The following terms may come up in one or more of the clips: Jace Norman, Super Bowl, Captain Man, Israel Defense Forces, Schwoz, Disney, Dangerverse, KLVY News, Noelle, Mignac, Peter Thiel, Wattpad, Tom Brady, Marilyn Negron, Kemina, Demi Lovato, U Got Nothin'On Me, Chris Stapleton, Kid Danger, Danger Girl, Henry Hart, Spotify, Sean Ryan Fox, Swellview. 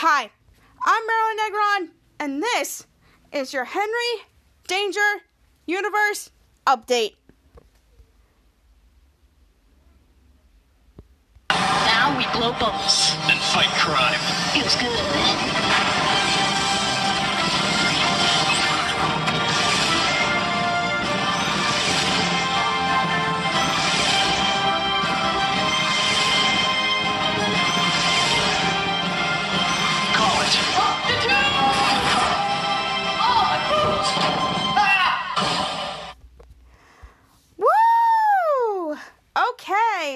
Hi, I'm Marilyn Negron, and this is your Henry Danger Universe update. Now we blow bubbles and fight crime. Feels good.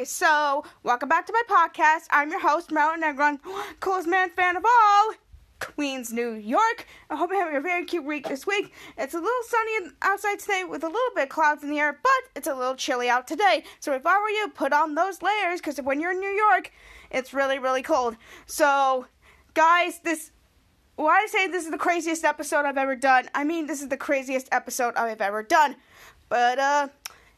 So, welcome back to my podcast. I'm your host, Marilyn Negron, coolest man fan of all, Queens, New York. I hope you're having a very cute week this week. It's a little sunny outside today with a little bit of clouds in the air, but it's a little chilly out today. So if I were you, put on those layers, because when you're in New York, it's really, really cold. So, guys, I say this is the craziest episode I've ever done. I mean, this is the craziest episode I've ever done. But,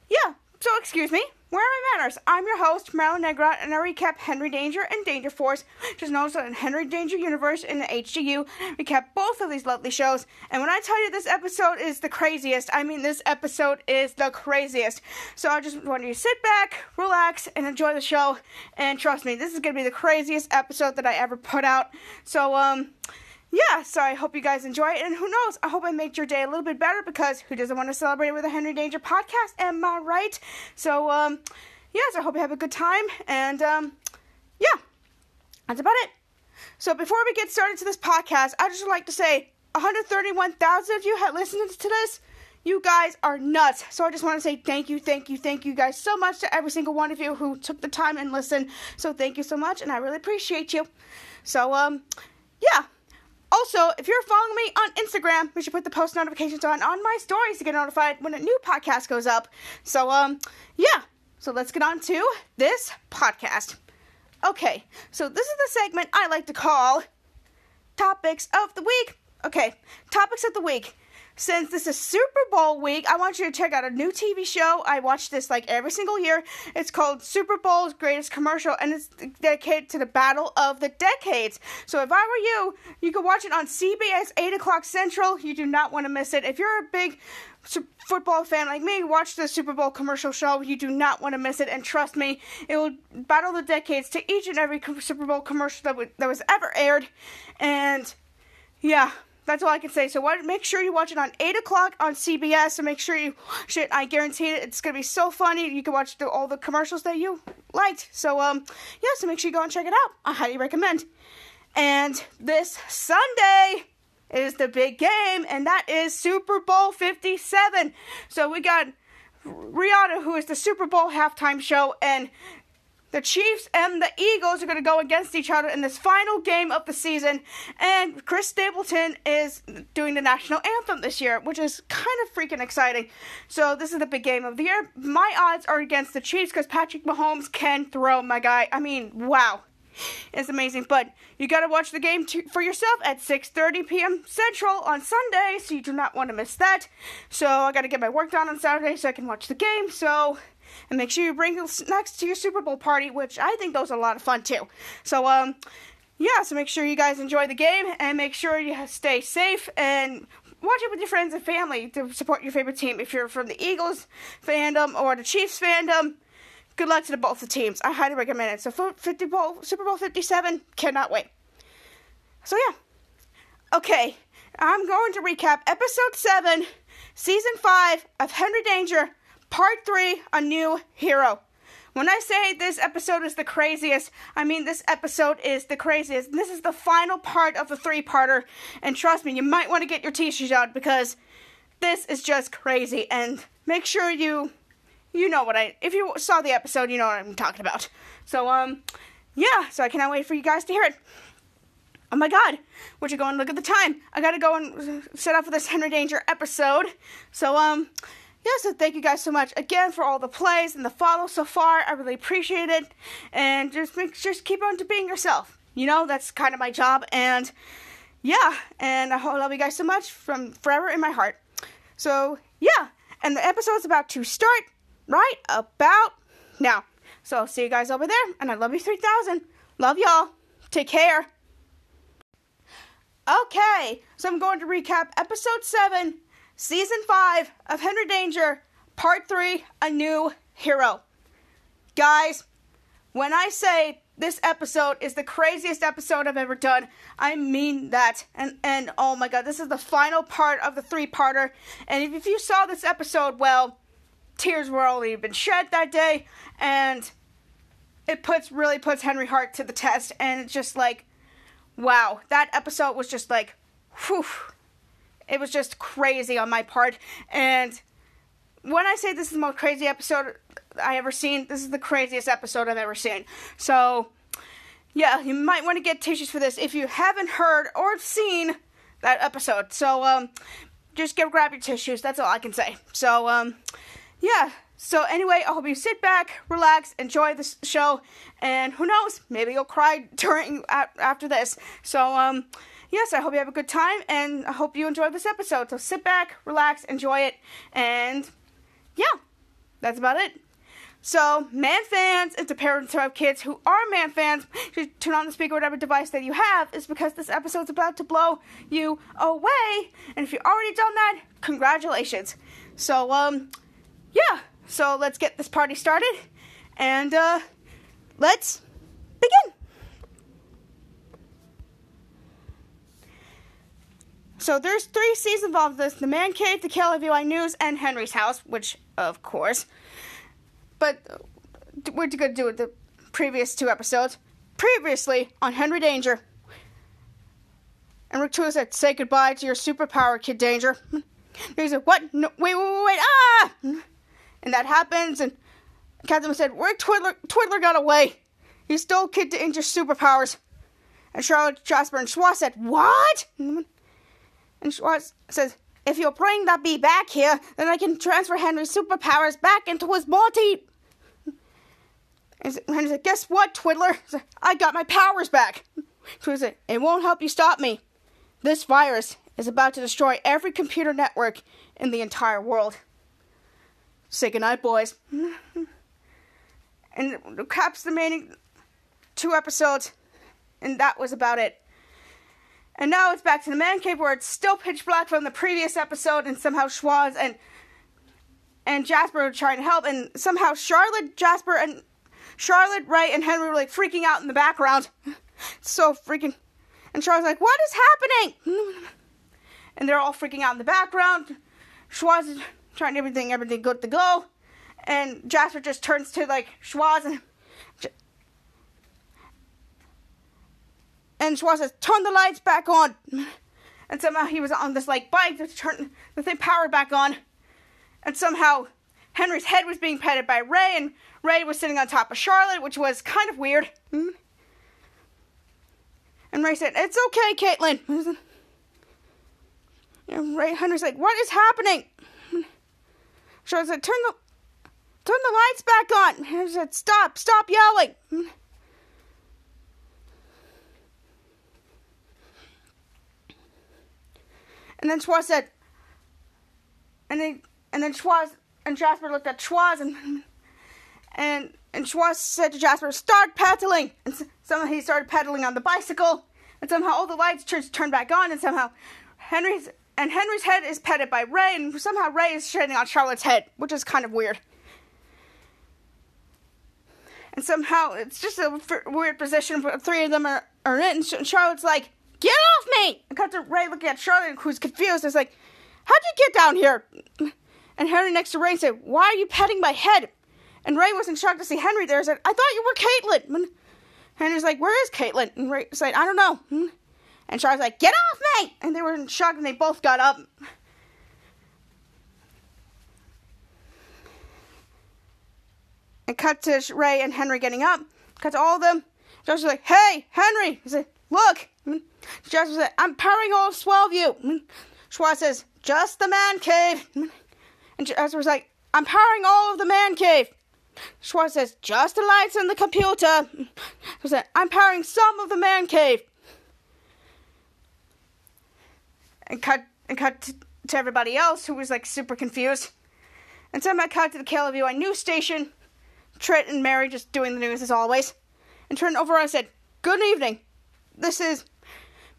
yeah, so excuse me. Where are my manners? I'm your host, Marilyn Negron, and I recap Henry Danger and Danger Force, just known as the Henry Danger Universe and the HDU. We recap both of these lovely shows, and when I tell you this episode is the craziest, I mean this episode is the craziest. So I just want you to sit back, relax, and enjoy the show, and trust me, this is going to be the craziest episode that I ever put out. So, yeah, so I hope you guys enjoy it, and who knows, I hope I made your day a little bit better, because who doesn't want to celebrate with a Henry Danger podcast, am I right? So, yes, I hope you have a good time, and, yeah, that's about it. So before we get started to this podcast, I just would like to say, 131,000 of you have listened to this. You guys are nuts. So I just want to say thank you guys so much to every single one of you who took the time and listened. So thank you so much, and I really appreciate you. So, yeah. Also, if you're following me on Instagram, we should put the post notifications on my stories to get notified when a new podcast goes up. So, yeah. So let's get on to this podcast. Okay. So this is the segment I like to call Topics of the Week. Okay. Topics of the Week. Since this is Super Bowl week, I want you to check out a new TV show. I watch this like every single year. It's called Super Bowl's Greatest Commercial, and it's dedicated to the Battle of the Decades. So if I were you, you could watch it on CBS 8 o'clock Central. You do not want to miss it. If you're a big football fan like me, watch the Super Bowl commercial show. You do not want to miss it, and trust me, it will battle the decades to each and every Super Bowl commercial that was ever aired. And yeah. That's all I can say. So make sure you watch it on 8 o'clock on CBS. So make sure you watch it. I guarantee it. It's going to be so funny. You can watch all the commercials that you liked. So, yeah. So make sure you go and check it out. I highly recommend. And this Sunday is the big game. And that is Super Bowl 57. So we got Rihanna, who is the Super Bowl halftime show. And the Chiefs and the Eagles are going to go against each other in this final game of the season. And Chris Stapleton is doing the national anthem this year, which is kind of freaking exciting. So this is the big game of the year. My odds are against the Chiefs because Patrick Mahomes can throw, my guy. I mean, wow. It's amazing. But you got to watch the game for yourself at 6:30 p.m. Central on Sunday, so you do not want to miss that. So I got to get my work done on Saturday so I can watch the game. So... and make sure you bring the snacks to your Super Bowl party, which I think those are a lot of fun, too. So, yeah, so make sure you guys enjoy the game, and make sure you stay safe, and watch it with your friends and family to support your favorite team. If you're from the Eagles fandom or the Chiefs fandom, good luck to both the teams. I highly recommend it. So, Super Bowl 57, cannot wait. So, yeah. Okay, I'm going to recap Episode 7, Season 5 of Henry Danger, Part 3, A New Hero. When I say this episode is the craziest, I mean this episode is the craziest. This is the final part of the three-parter. And trust me, you might want to get your t-shirts out because this is just crazy. And make sure you know what if you saw the episode, you know what I'm talking about. So, yeah. So I cannot wait for you guys to hear it. Oh my god. Would you go and look at the time? I gotta go and set up for this Henry Danger episode. So, yeah, so thank you guys so much again for all the plays and the follows so far. I really appreciate it. And just keep on to being yourself. You know, that's kind of my job. And, yeah, and I love you guys so much from forever in my heart. So, yeah, and the episode's about to start right about now. So, see you guys over there. And I love you 3,000. Love y'all. Take care. Okay, so I'm going to recap Episode 7, Season 5 of Henry Danger, Part 3, A New Hero. Guys, when I say this episode is the craziest episode I've ever done, I mean that. And oh my god, this is the final part of the three-parter. And if you saw this episode, well, tears were already been shed that day. And it really puts Henry Hart to the test. And it's just like, wow, that episode was just like, whew, it was just crazy on my part. And when I say this is the most crazy episode I ever seen, this is the craziest episode I've ever seen. So, yeah, you might want to get tissues for this if you haven't heard or seen that episode. So, just grab your tissues, that's all I can say. So, yeah. So anyway, I hope you sit back, relax, enjoy this show, and who knows, maybe you'll cry after this. So, yes, I hope you have a good time, and I hope you enjoy this episode. So sit back, relax, enjoy it, and yeah, that's about it. So, man fans, and to parents who have kids who are man fans, just turn on the speaker, whatever device that you have, is because this episode's about to blow you away, and if you've already done that, congratulations. So, yeah. So let's get this party started, and let's begin. So there's three seasons involved in this: the Man Cave, the KLVY News, and Henry's House, which, of course. But we're going to do the previous two episodes. Previously on Henry Danger. And Rick Twidler said, say goodbye to your superpower, Kid Danger. And he said, what? No, wait, ah! And that happens, and Captain Man said, Rick Twidler got away. He stole Kid Danger's superpowers. And Charlotte, Jasper, and Schwoz said, what? And Schwoz says, if you're praying that be back here, then I can transfer Henry's superpowers back into his body. And Henry said, guess what, Twidler? Said, I got my powers back. Twidler said, it won't help you stop me. This virus is about to destroy every computer network in the entire world. Say goodnight, boys. And it caps the remaining two episodes, and that was about it. And now it's back to the Man Cave, where it's still pitch black from the previous episode, and somehow Schwoz and Jasper are trying to help, and somehow Charlotte, Ray, and Henry were like freaking out in the background. So freaking. And Charlotte's like, what is happening? And they're all freaking out in the background. Schwoz is trying everything good to go. And Jasper just turns to, like, Schwoz and Schwoz says, turn the lights back on. And somehow he was on this, like, bike to turn the thing powered back on. And somehow Henry's head was being petted by Ray, and Ray was sitting on top of Charlotte, which was kind of weird. And Ray said, it's okay, Caitlin. And Henry's like, what is happening? Charlotte said, turn the lights back on. Henry said, stop yelling. And then Schwoz said, and then Schwoz and Jasper looked at Schwoz, and Schwoz said to Jasper, start pedaling. And somehow he started pedaling on the bicycle, and somehow all the lights turned back on, and somehow Henry's head is petted by Ray, and somehow Ray is shedding on Charlotte's head, which is kind of weird. And somehow, it's just a weird position, but three of them are in, and Charlotte's like, get off me! And cuts to Ray looking at Charlotte, who's confused, and is like, how'd you get down here? And Henry next to Ray said, why are you petting my head? And Ray wasn't shocked to see Henry there, and said, I thought you were Caitlin! And Henry's like, where is Caitlin? And Ray said, I don't know. And Charlotte's like, get off me! And they were in shock, and they both got up. And cut to Ray and Henry getting up. Cut to all of them. Jasper's like, hey, Henry! He said, look! Jasper said, I'm powering all of Swellview. Schwoz says, just the Man Cave. And Jasper's like, I'm powering all of the Man Cave. Schwoz says, just the lights and the computer. He said, I'm powering some of the Man Cave. And cut to everybody else, who was, like, super confused. And somehow cut to the KLVY News station. Trent and Mary just doing the news, as always. And turned over and said, good evening. This is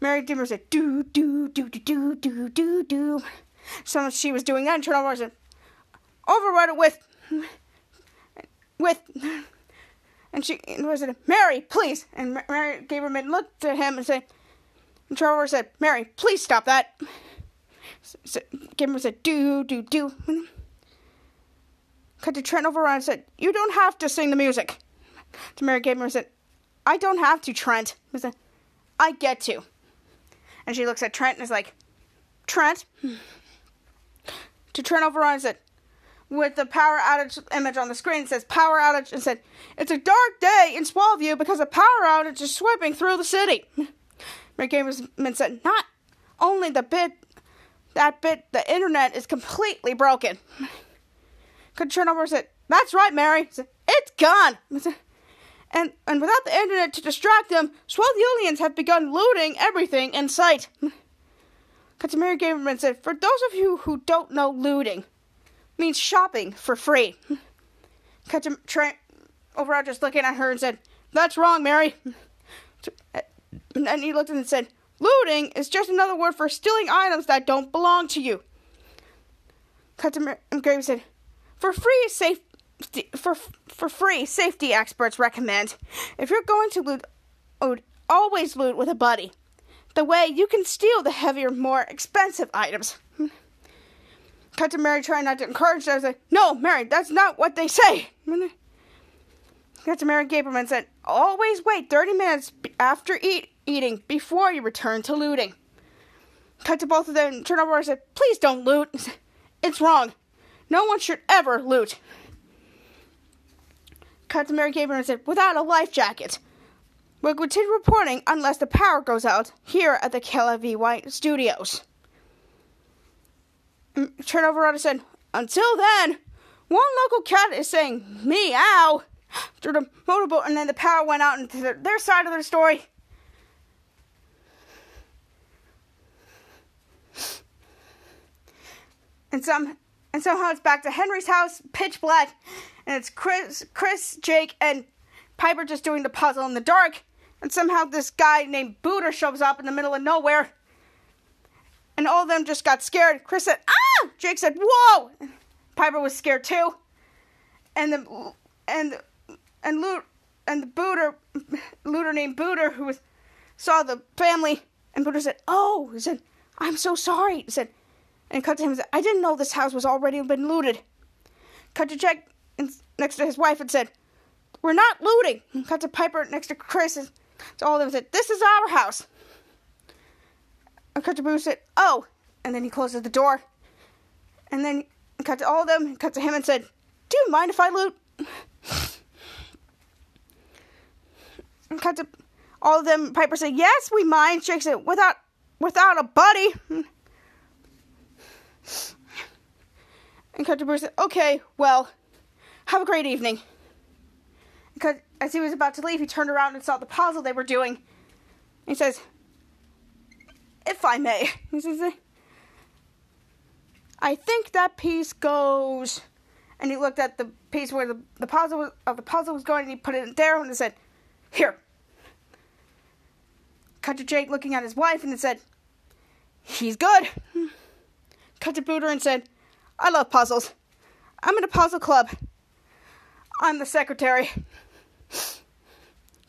Mary Dimmer said, do, do, do, do, do, do, do, do. So she was doing that, and Turtle Roar said, overrun it with, and she said, Mary, please. And Mary gave her mid look to him and said, and Turtle Roar said, Mary, please stop that. So Gimmer said, do, do, do. Cut to Trent Overrun and said, you don't have to sing the music. So Mary Gimmer said, I don't have to, Trent. He said, I get to. And she looks at Trent and is like, Trent? To Trent Overrun and said, with the power outage image on the screen, it says power outage, and said, it's a dark day in Swellview because a power outage is sweeping through the city. Mary Gamerman said, not only the internet is completely broken. Could turn over and said, that's right, Mary. Said, it's gone. Said, and without the internet to distract them, Swellviewlians have begun looting everything in sight. Cut to Mary Gamerman said, for those of you who don't know, looting means shopping for free. Cut to Trent Overall just looking at her and said, that's wrong, Mary. And then he looked at it and said, looting is just another word for stealing items that don't belong to you. Cut to Mary said, for free safety experts recommend, if you're going to loot, always loot with a buddy. The way you can steal the heavier, more expensive items. Cut to Mary trying not to encourage them. I was like, no, Mary, that's not what they say. Cut to Mary Gaperman said, always wait 30 minutes after eating before you return to looting. Cut to both of them and turn over and said, please don't loot. Said, it's wrong. No one should ever loot. Cut to Mary Gaperman said, without a life jacket. We'll continue reporting unless the power goes out here at the KLVY Studios. Turnover said, until then, one local cat is saying, meow, through the motorboat, and then the power went out into their side of their story. And somehow it's back to Henry's house, pitch black, and it's Chris, Jake, and Piper just doing the puzzle in the dark, and somehow this guy named Booter shows up in the middle of nowhere. And all of them just got scared. Chris said, ah! Jake said, whoa! Piper was scared too. And the looter named Booter, who saw the family, and Booter said, oh! He said, I'm so sorry. He said, and cut to him and said, I didn't know this house was already been looted. Cut to Jake next to his wife and said, we're not looting. And cut to Piper next to Chris, and so all of them said, this is our house. Cut to Boo said, oh, and then he closes the door. And then cut to all of them, cut to him and said, do you mind if I loot? And cut to all of them, Piper said, yes, we mind. Jake said, without a buddy. And cut to Boo said, okay, well, have a great evening. Because as he was about to leave, he turned around and saw the puzzle they were doing. He says, if I may, I think that piece goes, and he looked at the piece where the puzzle was going, and he put it there, and he said, here. Cut to Jake looking at his wife, and he said, he's good. Cut to Booter and said, I love puzzles. I'm in a puzzle club. I'm the secretary.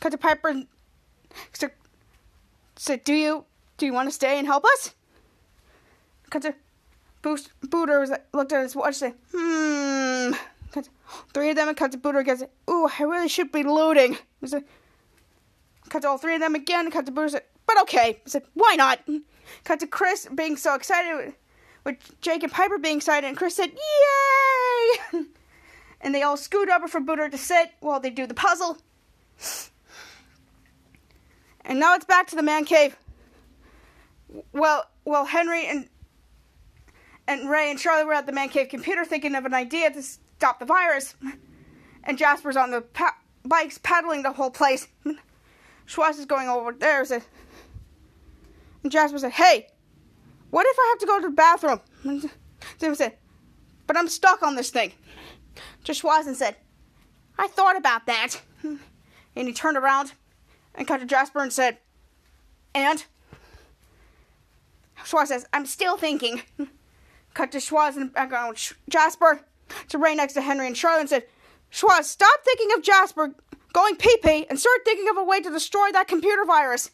Cut to Piper and said, do you want to stay and help us? Cut to Booter looked at his watch and said, Cut to three of them, and cut to Booter again. Said, ooh, I really should be looting. Said, cut to all three of them again. Cut to Booter said, but okay. Said, why not? Cut to Chris being so excited, with Jake and Piper being excited, and Chris said, yay! And they all scoot over for Booter to sit while they do the puzzle. And now it's back to the man cave. Well, Henry and Ray and Charlotte were at the man cave computer thinking of an idea to stop the virus. And Jasper's on the bikes paddling the whole place. Schwoz is going over there. And Jasper said, hey, what if I have to go to the bathroom? And Zim said, but I'm stuck on this thing. Just Schwoz and said, I thought about that. And he turned around and cut to Jasper and said, and... Schwoz says, I'm still thinking. Cut to Schwoz in the background. Jasper to Ray next to Henry and Charlotte said, Schwoz, stop thinking of Jasper going pee-pee and start thinking of a way to destroy that computer virus.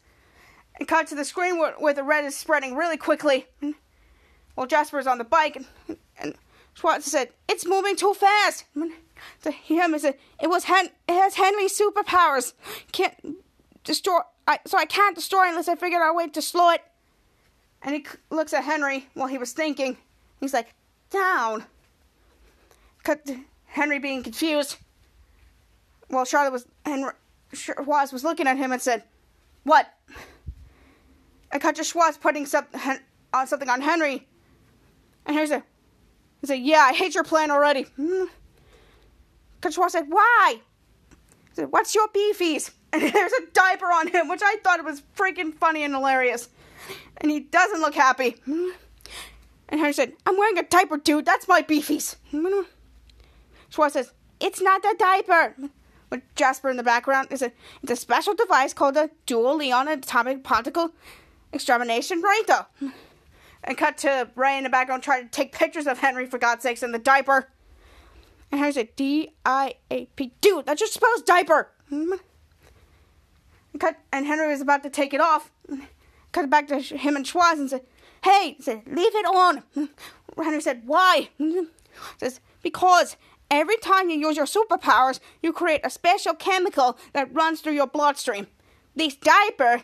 And cut to the screen where the red is spreading really quickly. Well, Jasper's on the bike, and Schwoz said, it's moving too fast. To him, he said, it has Henry's superpowers. I can't destroy it unless I figure out a way to slow it. And he looks at Henry while he was thinking. He's like, down. Cut to Henry being confused. Well, Schwoz was looking at him and said, what? I cut to Schwoz putting something on Henry. And Henry said, yeah, I hate your plan already. Cut to Schwoz said, why? He said, what's your beefies? And there's a diaper on him, which I thought was freaking funny and hilarious. And he doesn't look happy. And Henry said, I'm wearing a diaper, dude. That's my beefies. Schwoz says, it's not the diaper. With Jasper in the background, it's a special device called a dual ion atomic particle extermination reactor. And cut to Ray in the background trying to take pictures of Henry, for God's sakes, in the diaper. And Henry said, D-I-A-P. Dude, that's just spells diaper. And Henry was about to take it off. Cut back to him and Schwoz and said, hey, leave it on. Henry said, why? Says, because every time you use your superpowers, you create a special chemical that runs through your bloodstream. This diaper.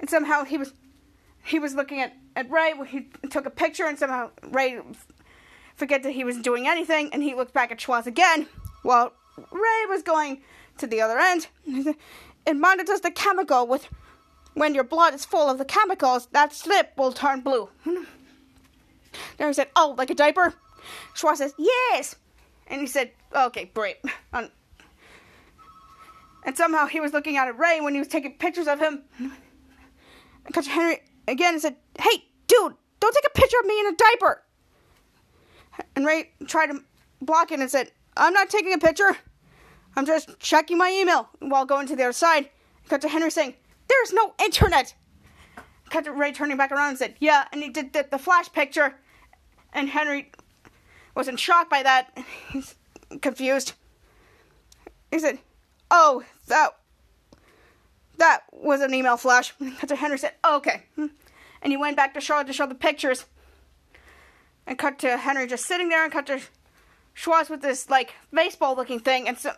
And somehow he was looking at Ray. He took a picture and somehow Ray forget that he wasn't doing anything. And he looked back at Schwoz again while Ray was going to the other end. It monitors the chemical with... When your blood is full of the chemicals, that slip will turn blue. Then he said, oh, like a diaper? Schwoz says, yes. And he said, okay, great. And somehow he was looking out at Ray when he was taking pictures of him. And Coach Henry again and said, hey, dude, don't take a picture of me in a diaper. And Ray tried to block it and said, I'm not taking a picture. I'm just checking my email while going to the other side. Coach Henry saying, there's no internet. Cut to Ray turning back around and said, yeah, and he did the flash picture. And Henry was in shock by that. He's confused. He said, oh, that was an email flash. Cut to Henry said, okay. And he went back to Charlotte to show the pictures. And cut to Henry just sitting there, and cut to Schwoz with this, like, baseball-looking thing. And so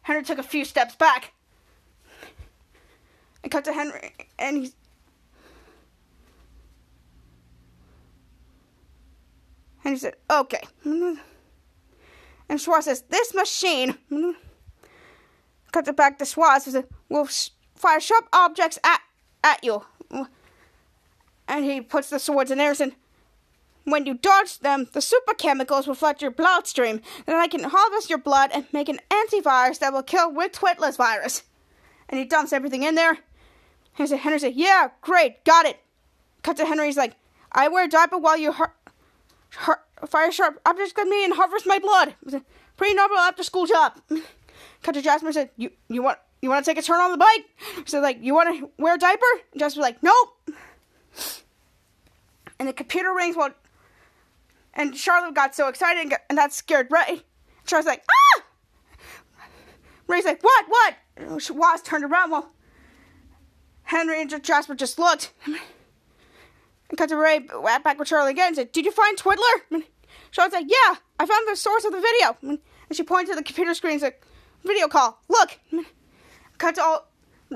Henry took a few steps back. And cut to Henry, and he said, okay. And Schwoz says, this machine, cut it back to Schwoz, who said, will fire sharp objects at you. And he puts the swords in there and said, when you dodge them, the super chemicals will flood your bloodstream. Then I can harvest your blood and make an antivirus that will kill Rick Twidler's virus. And he dumps everything in there. And so Henry said, yeah, great, got it. Cut to Henry's like, I wear a diaper while you fire sharp objects at me and harvest my blood. Pretty normal after school job. Cut to Jasper said, you want to take a turn on the bike? So like, you want to wear a diaper? And Jasper's like, nope. And the computer rings while... And Charlotte got so excited and that scared Ray. Charlotte's like, ah! Ray's like, what? Schwoz turned around while Henry and Jasper just looked. And cut to Ray back with Charlotte again and said, did you find Twidler? And Charlotte's like, yeah, I found the source of the video. And she pointed to the computer screen and said, video call, look. And cut to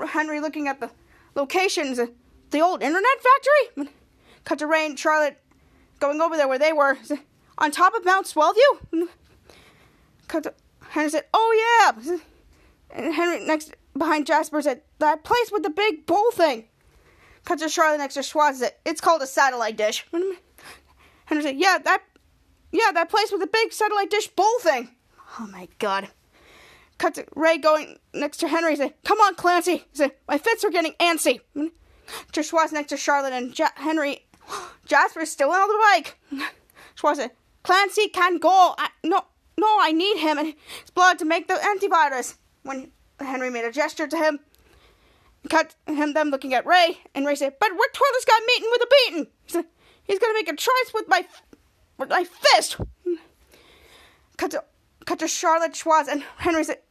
Henry looking at the locations, the old internet factory. And cut to Ray and Charlotte going over there where they were. Said, on top of Mount Swellview. And cut to Henry said, oh yeah. And Henry next behind Jasper said, that place with the big bowl thing. Cut to Charlotte next to Schwoz said, it's called a satellite dish. Henry said, yeah, that place with the big satellite dish bowl thing. Oh my god. Cut to Ray going next to Henry said, come on, Clancy. He said, my fits are getting antsy. To Schwoz next to Charlotte and Henry. Jasper's still on the bike. Schwoz said, Clancy can go. No, I need him and his blood to make the antivirus. When Henry made a gesture to him, cut them looking at Ray, and Ray said, "But Rick Twidler's got meeting with a beating. He's gonna make a choice with my fist." Cut to Charlotte, Schwoz, and Henry said,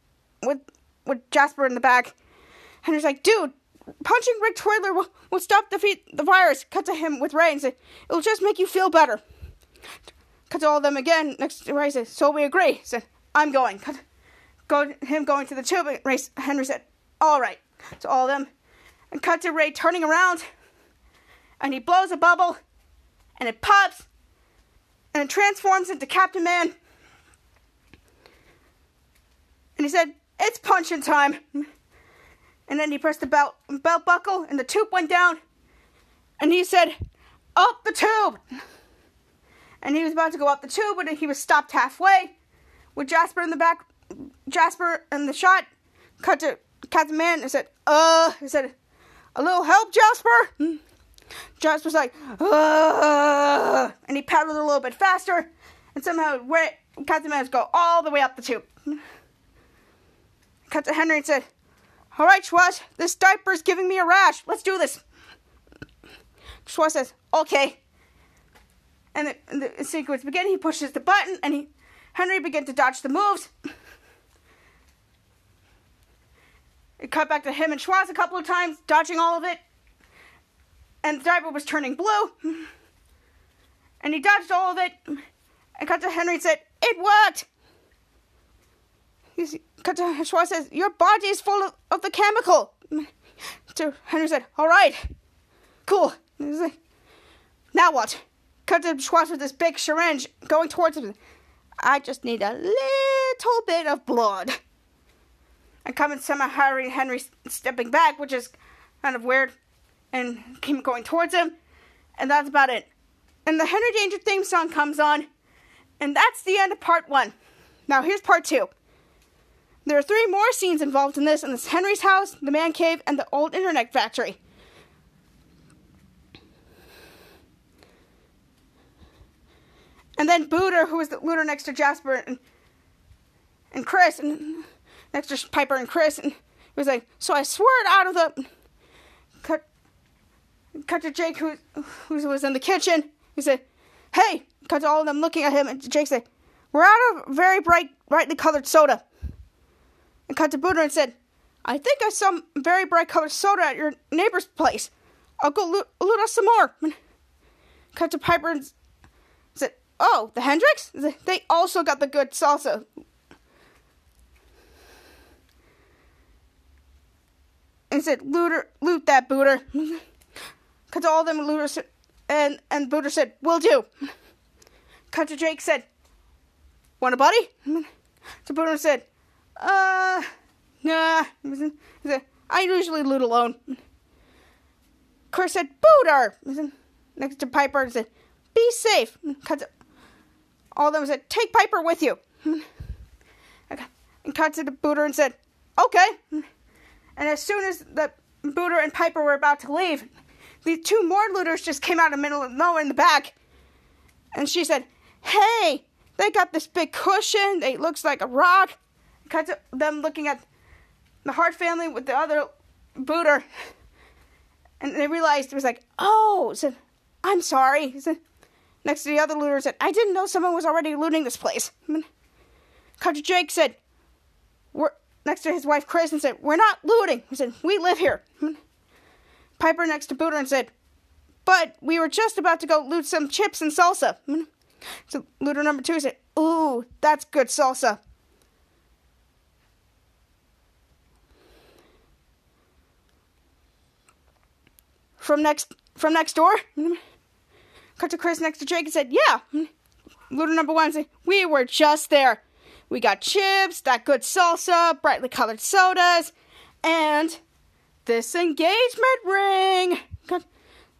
with Jasper in the back. Henry's like, "Dude, punching Rick Twidler will stop the virus." Cut to him with Ray and say, "It'll just make you feel better." Cut to all of them again. Next to Ray says, "So we agree." Said, "I'm going." Him going to the tube. Henry said, "All right." So all of them. And cut to Ray turning around. And he blows a bubble. And it pops. And it transforms into Captain Man. And he said, "It's punching time." And then he pressed the belt buckle, and the tube went down. And he said, "Up the tube!" And he was about to go up the tube, but he was stopped halfway. With Jasper in the back, Jasper in the shot, cut to Captain Man and said, he said, "A little help, Jasper?" Jasper's like, and he paddled a little bit faster. And somehow Captain Man has to go all the way up the tube. Cut to Henry and said, "All right, Schwoz, this diaper's giving me a rash. Let's do this." Schwoz says, "Okay." And the sequence begins. He pushes the button, and Henry begins to dodge the moves. It cut back to him and Schwoz a couple of times, dodging all of it. And the diaper was turning blue. And he dodged all of it. And cut to Henry and said, "It worked." Cut to Schwoz says, "Your body is full of the chemical." So Henry said, "All right, cool. Now what?" Cut to Schwoz with this big syringe going towards him. "I just need a little bit of blood." And coming somehow, Henry stepping back, which is kind of weird, and came going towards him. And that's about it. And the Henry Danger theme song comes on. And that's the end of part one. Now here's part two. There are three more scenes involved in this, and it's Henry's house, the man cave, and the old internet factory. And then Booter, who is the looter next to Jasper and Chris, and next to Piper and Chris, and he was like, "So I swear it out of the..." Cut to Jake, who was in the kitchen. He said, "Hey!" Cut to all of them looking at him, and Jake said, "We're out of very brightly colored soda." And cut to Booter and said, "I think I saw very bright colored soda at your neighbor's place. I'll go loot us some more." Cut to Piper and said, "Oh, the Hendrix? They also got the good salsa." And said, "Loot that, Booter." Cut to all of them, Looter, and Booter said, "Will do." Cut to Jake said, "Want a buddy?" To Booter said, nah. "I usually loot alone." Chris said, "Booter!" Next to Piper and said, "Be safe." Cut to all of them said, "Take Piper with you." And cut to the Booter and said, "Okay." And as soon as the Booter and Piper were about to leave, the two more looters just came out of the middle of nowhere in the back. And she said, "Hey, they got this big cushion. It looks like a rock." Cut to them looking at the Hart family with the other Booter. And they realized it was like, "Oh," said, "I'm sorry." He said, next to the other looter said, "I didn't know someone was already looting this place." Cut to Jake said, next to his wife Chris and said, "We're not looting." He said, "We live here." Piper next to Booter and said, "But we were just about to go loot some chips and salsa." So looter number two said, "Ooh, that's good salsa." From next door, cut to Chris next to Jake and said, "Yeah." Looter number one said, "We were just there. We got chips, that good salsa, brightly colored sodas, and this engagement ring." Cut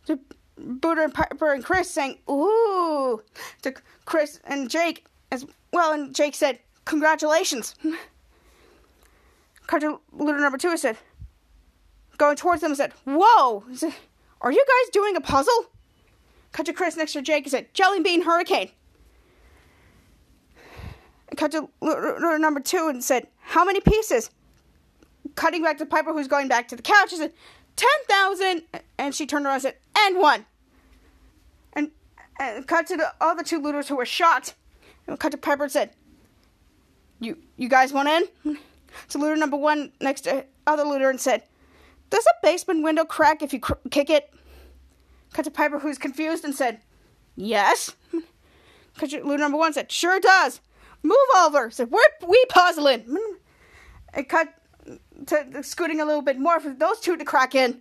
to Booter and Piper and Chris saying, "Ooh," to Chris and Jake as well, and Jake said, "Congratulations." Cut to looter number two said, going towards them and said, "Whoa! Are you guys doing a puzzle?" Cut to Chris next to Jake and said, "Jelly Bean Hurricane." Cut to number two and said, "How many pieces?" cutting back to Piper, who's going back to the couch. She said, 10,000, and she turned around and said, and one. And cut to the other two looters who were shot. And cut to Piper and said, you guys want in? So looter number one next to other looter and said, does a basement window crack if you kick it? Cut to Piper, who's confused, and said, yes. Cut to looter number one, said, sure does. Move over. Said, we puzzling. And cut to scooting a little bit more for those two to crack in.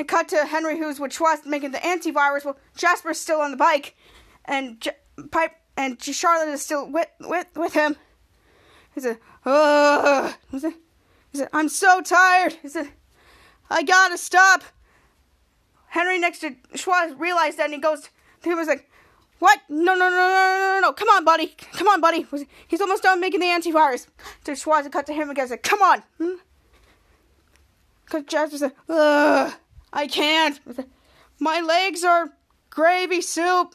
And cut to Henry, who's with Schwoz making the antivirus. Well, Jasper's still on the bike, and Pipe and Charlotte is still with him. He said, "Ugh." He said, "I'm so tired." He said, "I gotta stop." Henry next to Schwoz realized that, and he goes to him. He was like, "What? No! Come on, buddy! Come on, buddy!" He's almost done making the antivirus. So Schwoz and cut to him again. Said, "Come on!" Because Jasper said, "Ugh." I can't. My legs are gravy soup.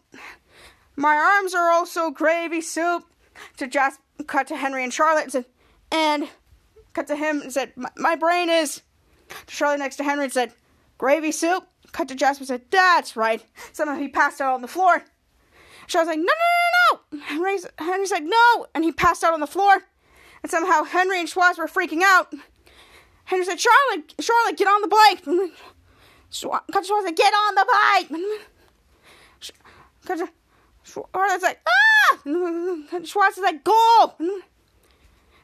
My arms are also gravy soup. So Jasper cut to Henry and Charlotte and said, and cut to him and said, my brain is. Charlotte next to Henry and said, gravy soup. Cut to Jasper and said, that's right. Somehow he passed out on the floor. Charlotte's like, no. Henry said, no. And he passed out on the floor. And somehow Henry and Schwoz were freaking out. Henry said, Charlotte, get on the bike. Schwoz said, get on the bike! Schwoz like, ah! Schwoz is like, go!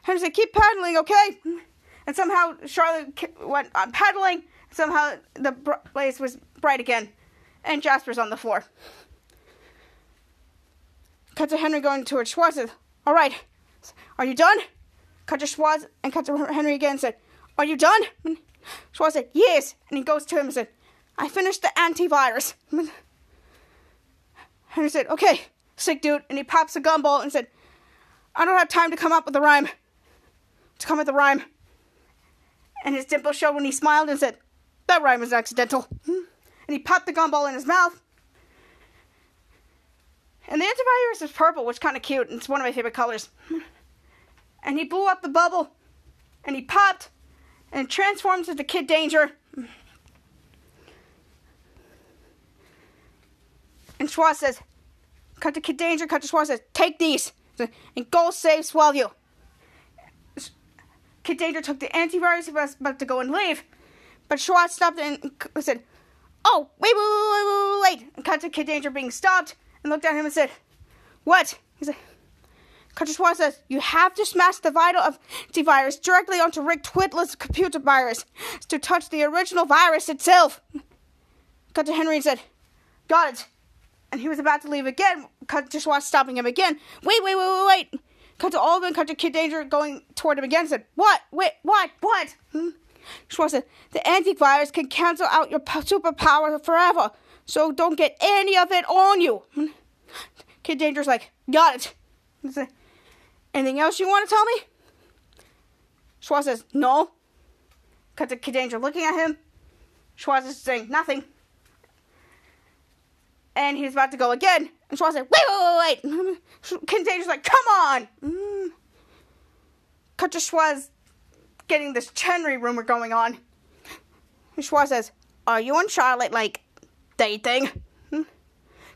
Henry said, keep paddling, okay? And somehow Charlotte went on paddling. Somehow the place was bright again. And Jasper's on the floor. Cut to Henry going towards Schwoz said, all right, are you done? Cut to Schwoz and cut to Henry again and said, are you done? Schwoz said, yes. And he goes to him and said, I finished the antivirus. Henry said, okay, sick dude. And he pops a gumball and said, I don't have time to come up with a rhyme. And his dimple showed when he smiled and said, that rhyme was accidental. And he popped the gumball in his mouth. And the antivirus is purple, which is kind of cute. And it's one of my favorite colors. And he blew up the bubble. And he popped. And transforms into Kid Danger. And Schwoz says, cut to Kid Danger, cut to Schwoz says, take these. And go save Swellview. Kid Danger took the antivirus, he was about to go and leave. But Schwoz stopped and said, oh, wait. And cut to Kid Danger being stopped. And looked at him and said, what? He said, Cut to Schwoz says, you have to smash the vital of antivirus directly onto Rick Twidler's computer virus to touch the original virus itself. Cut to Henry and said, got it. And he was about to leave again. Cut to Schwoz stopping him again. Wait. Cut to all of them. Cut to Kid Danger going toward him again and said, what? Wait, what? Schwoz said, the antivirus can cancel out your superpower forever, so don't get any of it on you. Kid Danger's like, got it. He said, anything else you want to tell me? Schwoz says, no. Cut to Kid Danger looking at him. Schwoz is saying nothing. And he's about to go again. And Schwoz says, wait. Kid Danger's like, come on. Cut to Schwoz getting this Henry rumor going on. And Schwoz says, are you and Charlotte, like, dating?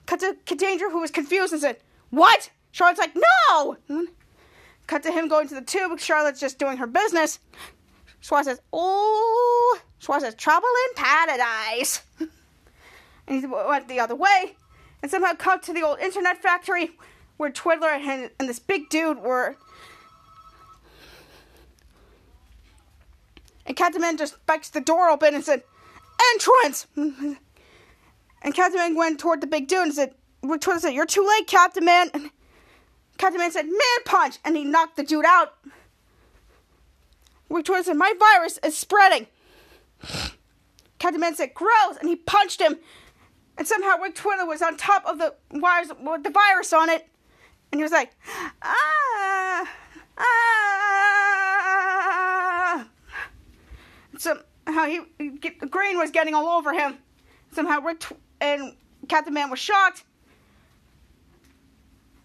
Cut to Kid Danger, who was confused and said, what? Charlotte's like, no. Cut to him going to the tube. Charlotte's just doing her business. Schwoz says, oh. Schwoz says, trouble in paradise. And he went the other way. And somehow cut to the old internet factory where Twidler and this big dude were. And Captain Man just bikes the door open and said, entrance. And Captain Man went toward the big dude and said, Twidler said, you're too late, Captain Man. And Captain Man said, man punch! And he knocked the dude out. Rick Twidler said, my virus is spreading. Captain Man said, gross! And he punched him. And somehow Rick Twidler was on top of the wires with the virus on it. And he was like, ah. And somehow the green was getting all over him. Somehow Rick and Captain Man was shocked.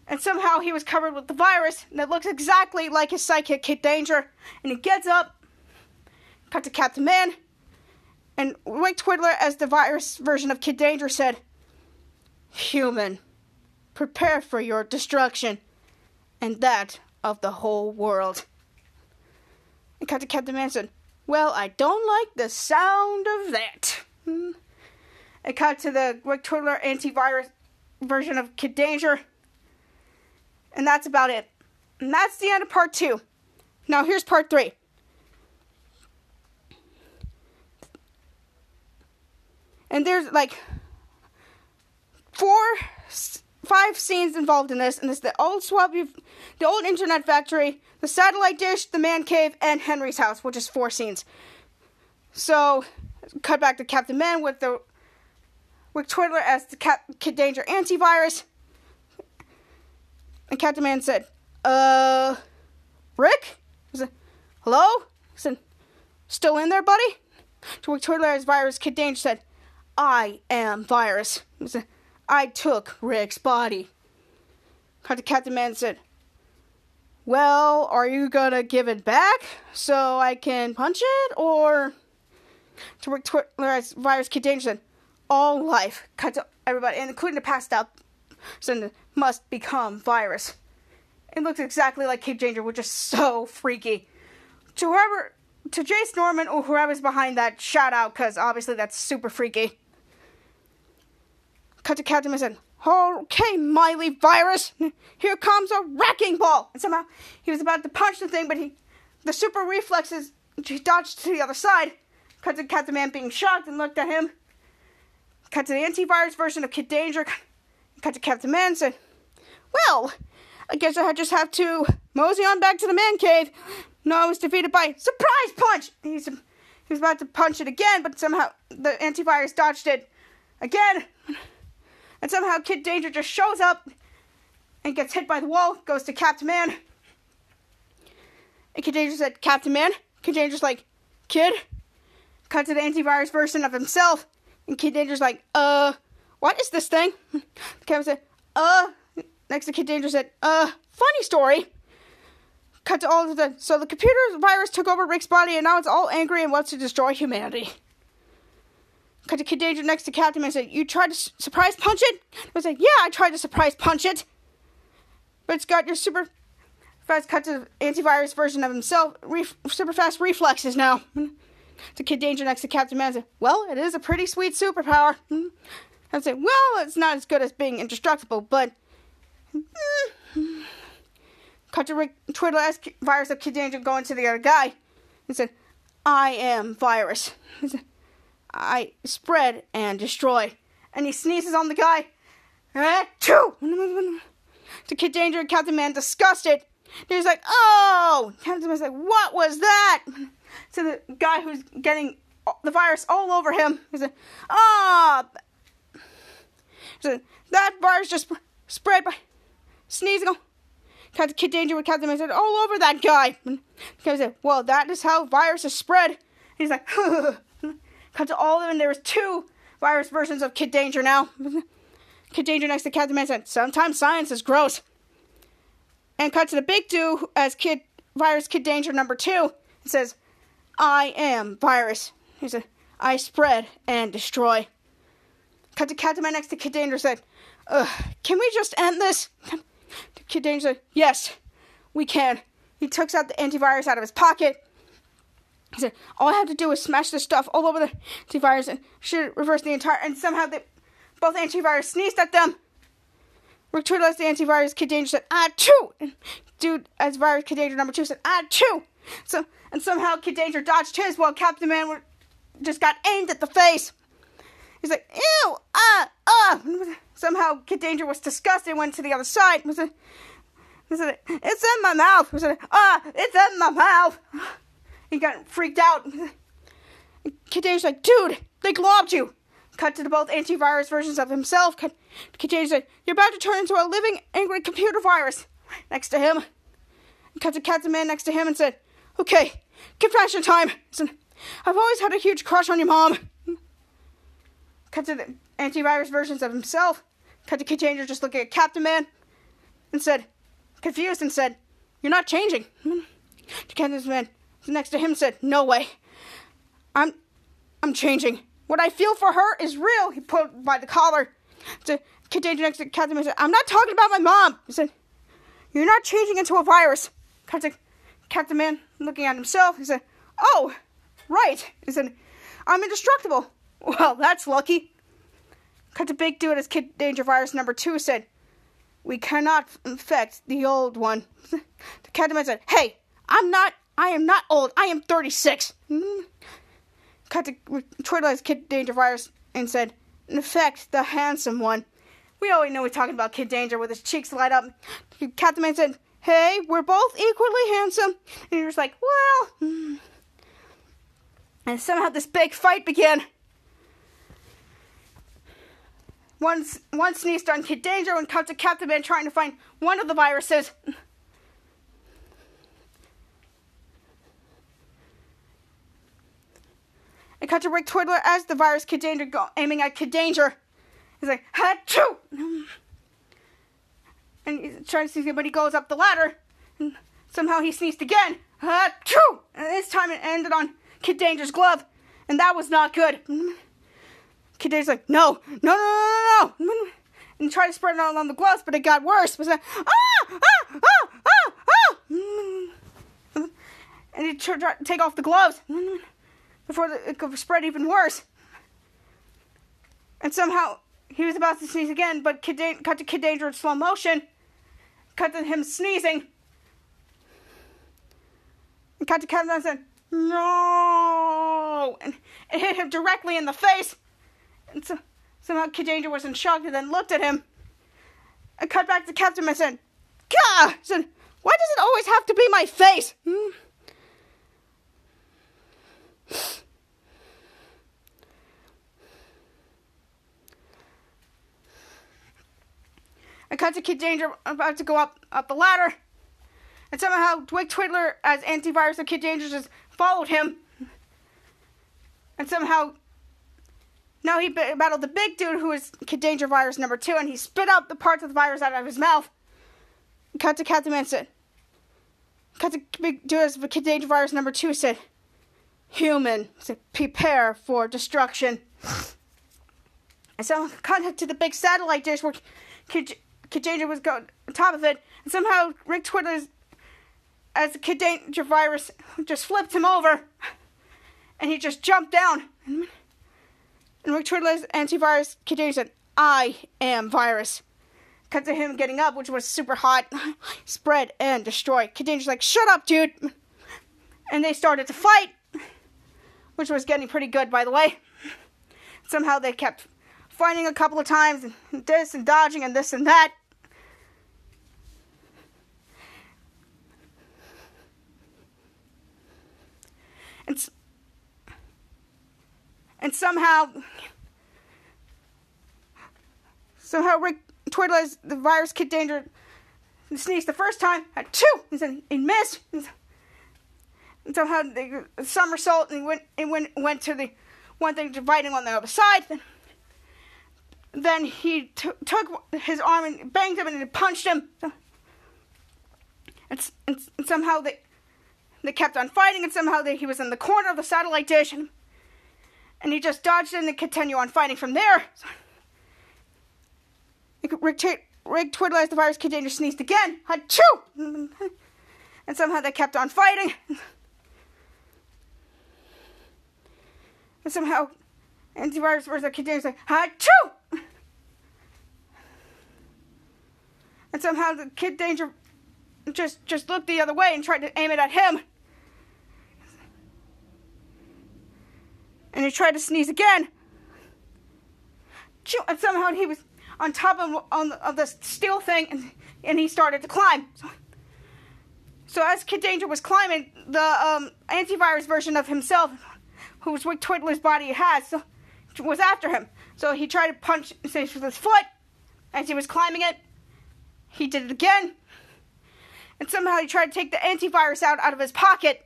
and somehow he was covered with the virus that looks exactly like his sidekick, Kid Danger. And he gets up, cut to Captain Man, and Rick Twidler, as the virus version of Kid Danger, said, "Human, prepare for your destruction, and that of the whole world." And cut to Captain Man said, "Well, I don't like the sound of that." And cut to the Rick Twidler antivirus version of Kid Danger. And that's about it. And that's the end of part 2. Now here's part 3. And there's like 4-5 scenes involved in this. And it's the old Swellview, the old internet factory, the satellite dish, the man cave, and Henry's house, which is 4 scenes. So cut back to Captain Man with the Rick Twidler as the Kid Danger antivirus. And Captain Man said, Rick? I said, hello? I said, still in there, buddy? To Rick Twidler as virus, Kid Danger said, I am virus. I said, I took Rick's body. Cut to Captain Man said, well, are you gonna give it back so I can punch it, or? To Rick Twidler as virus, Kid Danger said, all life, cut to everybody, including the passed out, so must become virus. It looks exactly like Kid Danger, which is so freaky. To Jace Norman or whoever's behind that, shout out, because obviously that's super freaky. Cut to Captain Man said, okay, Miley virus, here comes a wrecking ball. And somehow he was about to punch the thing, but the super reflexes, he dodged to the other side. Cut to Captain Man being shocked and looked at him. Cut to the antivirus version of Kid Danger. Cut to Captain Man said, well, I guess I just have to mosey on back to the man cave. No, I was defeated by surprise punch. He was about to punch it again, but somehow the antivirus dodged it again. And somehow Kid Danger just shows up and gets hit by the wall, goes to Captain Man. And Kid Danger said, Captain Man? Kid Danger's like, kid? Cut to the antivirus version of himself. And Kid Danger's like, what is this thing? The camera said, Next to Kid Danger said, funny story. Cut to all of the... So the computer virus took over Rick's body, and now it's all angry and wants to destroy humanity. Cut to Kid Danger next to Captain Man said, you tried to surprise punch it? I said, yeah, I tried to surprise punch it. But it's got your super fast cut to antivirus version of himself. Super fast reflexes now. To Kid Danger next to Captain Man said, well, it is a pretty sweet superpower. I said, well, it's not as good as being indestructible, but... Cut to Rick Twidler as virus of Kid Danger going to the other guy. He said, I am virus. He said, I spread and destroy. And he sneezes on the guy. To Kid Danger and Captain Man disgusted. He's like, oh! Captain Man's like, what was that? To the guy who's getting the virus all over him. He said, ah! Oh. So that virus just spread by sneezing. Cut to Kid Danger with Captain Man said, all over that guy. And Captain said, well, that is how viruses spread. And he's like, cut to all of them. And there was 2 virus versions of Kid Danger now. Kid Danger next to Captain Man said, sometimes science is gross. And cut to the big dude as Kid Danger number 2. It says, I am virus. He said, I spread and destroy. Cut to Captain Man next to Kid Danger said, can we just end this? Kid Danger said, yes, we can. He takes out the antivirus out of his pocket. He said, all I have to do is smash this stuff all over the antivirus and should reverse the entire... And somehow both antivirus sneezed at them. Rick Twidler as the antivirus, Kid Danger said, ah, too! And dude, as virus, Kid Danger number 2 said, ah, too! And somehow Kid Danger dodged his while Captain Man just got aimed at the face. He's like, ew, somehow Kid Danger was disgusted and went to the other side. He said, it's in my mouth. He said, it's in my mouth. He got freaked out. And Kid Danger's like, dude, they globbed you. Cut to both antivirus versions of himself. Kid Danger said, you're about to turn into a living, angry computer virus. Next to him. Cut to Captain Man next to him and said, okay, confession time. He said, I've always had a huge crush on your mom. Cut to the antivirus versions of himself. Cut to Kid Danger just looking at Captain Man. and said, confused and said, "You're not changing." The Captain Man next to him said, "No way. I'm changing. What I feel for her is real." He pulled by the collar. The Kid Danger next to Captain Man said, "I'm not talking about my mom." He said, "You're not changing into a virus." Captain Man, looking at himself, he said, "Oh, right." He said, "I'm indestructible." "Well, that's lucky." Cut to Big Dude as Kid Danger Virus number 2 said, "We cannot infect the old one." The Captain Man said, "Hey, I am not old. I am 36. Cut to Twidler as Kid Danger Virus and said, "In effect, the handsome one." We already know we're talking about Kid Danger with his cheeks light up. The Captain Man said, "Hey, we're both equally handsome." And he was like, "Well." And somehow this big fight began. One sneezed on Kid Danger and comes to Captain Man trying to find one of the viruses. And cut to Rick Twidler as the virus Kid Danger aiming at Kid Danger. He's like, "Hatchoo!" And he's trying to sneeze, but he goes up the ladder. And somehow he sneezed again. "Hatchoo!" And this time it ended on Kid Danger's glove. And that was not good. Kid Danger's like, no. And tried to spread it all on the gloves, but it got worse. It was like, ah! And he tried to take off the gloves before it could spread even worse. And somehow he was about to sneeze again, but cut to Kid Danger in slow motion. Cut to him sneezing. And cut to Captain Man said, "No!" And it hit him directly in the face. And so, somehow Kid Danger was in shock and then looked at him. I cut back to Captain Man and said, "Gah!" I said, "Why does it always have to be my face?" I cut to Kid Danger about to go up the ladder. And somehow Rick Twidler as antivirus of Kid Danger just followed him. And somehow now he battled the big dude who is Kid Danger Virus number 2, and he spit out the parts of the virus out of his mouth. Cut to Captain Man said, cut to big dude as Kid Danger Virus number 2 said, "Human, said, prepare for destruction." And so cut to the big satellite dish where Kid Danger was going on top of it, and somehow Rick Twidler as the Kid Danger Virus just flipped him over, and he just jumped down. And Rick Twidler's antivirus Kid Danger said, "I am virus." Cut to him getting up, which was super hot. Spread and destroy. Kid Danger's like, "Shut up, dude." And they started to fight, which was getting pretty good, by the way. Somehow they kept fighting a couple of times, and this and dodging and this and that. And somehow Rick Twidler's the virus Kid Danger sneezed the first time at 2. He said he missed. And somehow the somersault and went to the one thing dividing on the other side. Then he took his arm and banged him and then punched him. And somehow they kept on fighting, and somehow he was in the corner of the satellite dish. And he just dodged in and continued on fighting from there. Rick Twidler as the virus Kid Danger sneezed again. Achoo! And somehow they kept on fighting. And somehow antivirus versus Kid Danger said, "Achoo!" And somehow the Kid Danger just looked the other way and tried to aim it at him. And he tried to sneeze again. And somehow he was on top of the steel thing, and he started to climb. So as Kid Danger was climbing, the antivirus version of himself, who was what Twidler's body has, was after him. So he tried to punch Sage with his foot as he was climbing it. He did it again. And somehow he tried to take the antivirus out of his pocket.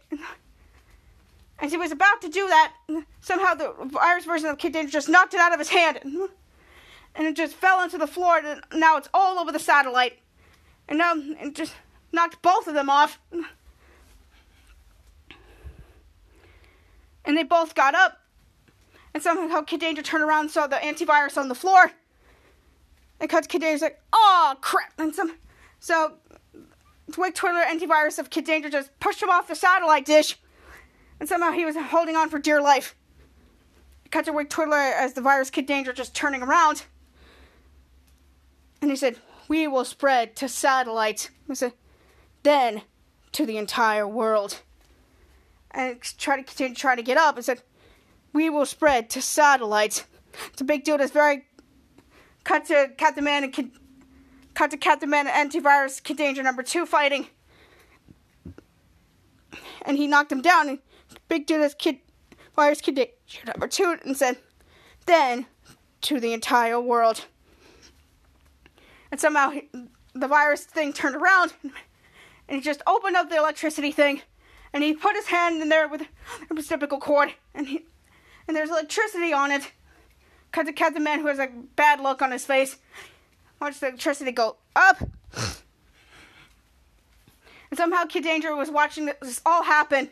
As he was about to do that, somehow the virus version of Kid Danger just knocked it out of his hand. And it just fell into the floor, and now it's all over the satellite. and just knocked both of them off. And they both got up. And somehow Kid Danger turned around and saw the antivirus on the floor. And Kid Danger's like, oh, crap. And so Rick Twidler, antivirus of Kid Danger, just pushed him off the satellite dish. And somehow he was holding on for dear life. Cut to Rick Twidler as the virus Kid Danger just turning around. And he said, we will spread to satellites. He said, then to the entire world. And try to get up and said, we will spread to satellites. It's a big deal. That's very... Cut to Captain Man and antivirus Kid Danger number 2 fighting. And he knocked him down. And big dude as virus Kid Danger number 2 and said, then to the entire world. And somehow the virus thing turned around. And he just opened up the electricity thing. And he put his hand in there with a reciprocal cord. And there's electricity on it. Cut to Captain Man, who has a bad look on his face. Watch the electricity go up. And somehow Kid Danger was watching this all happen.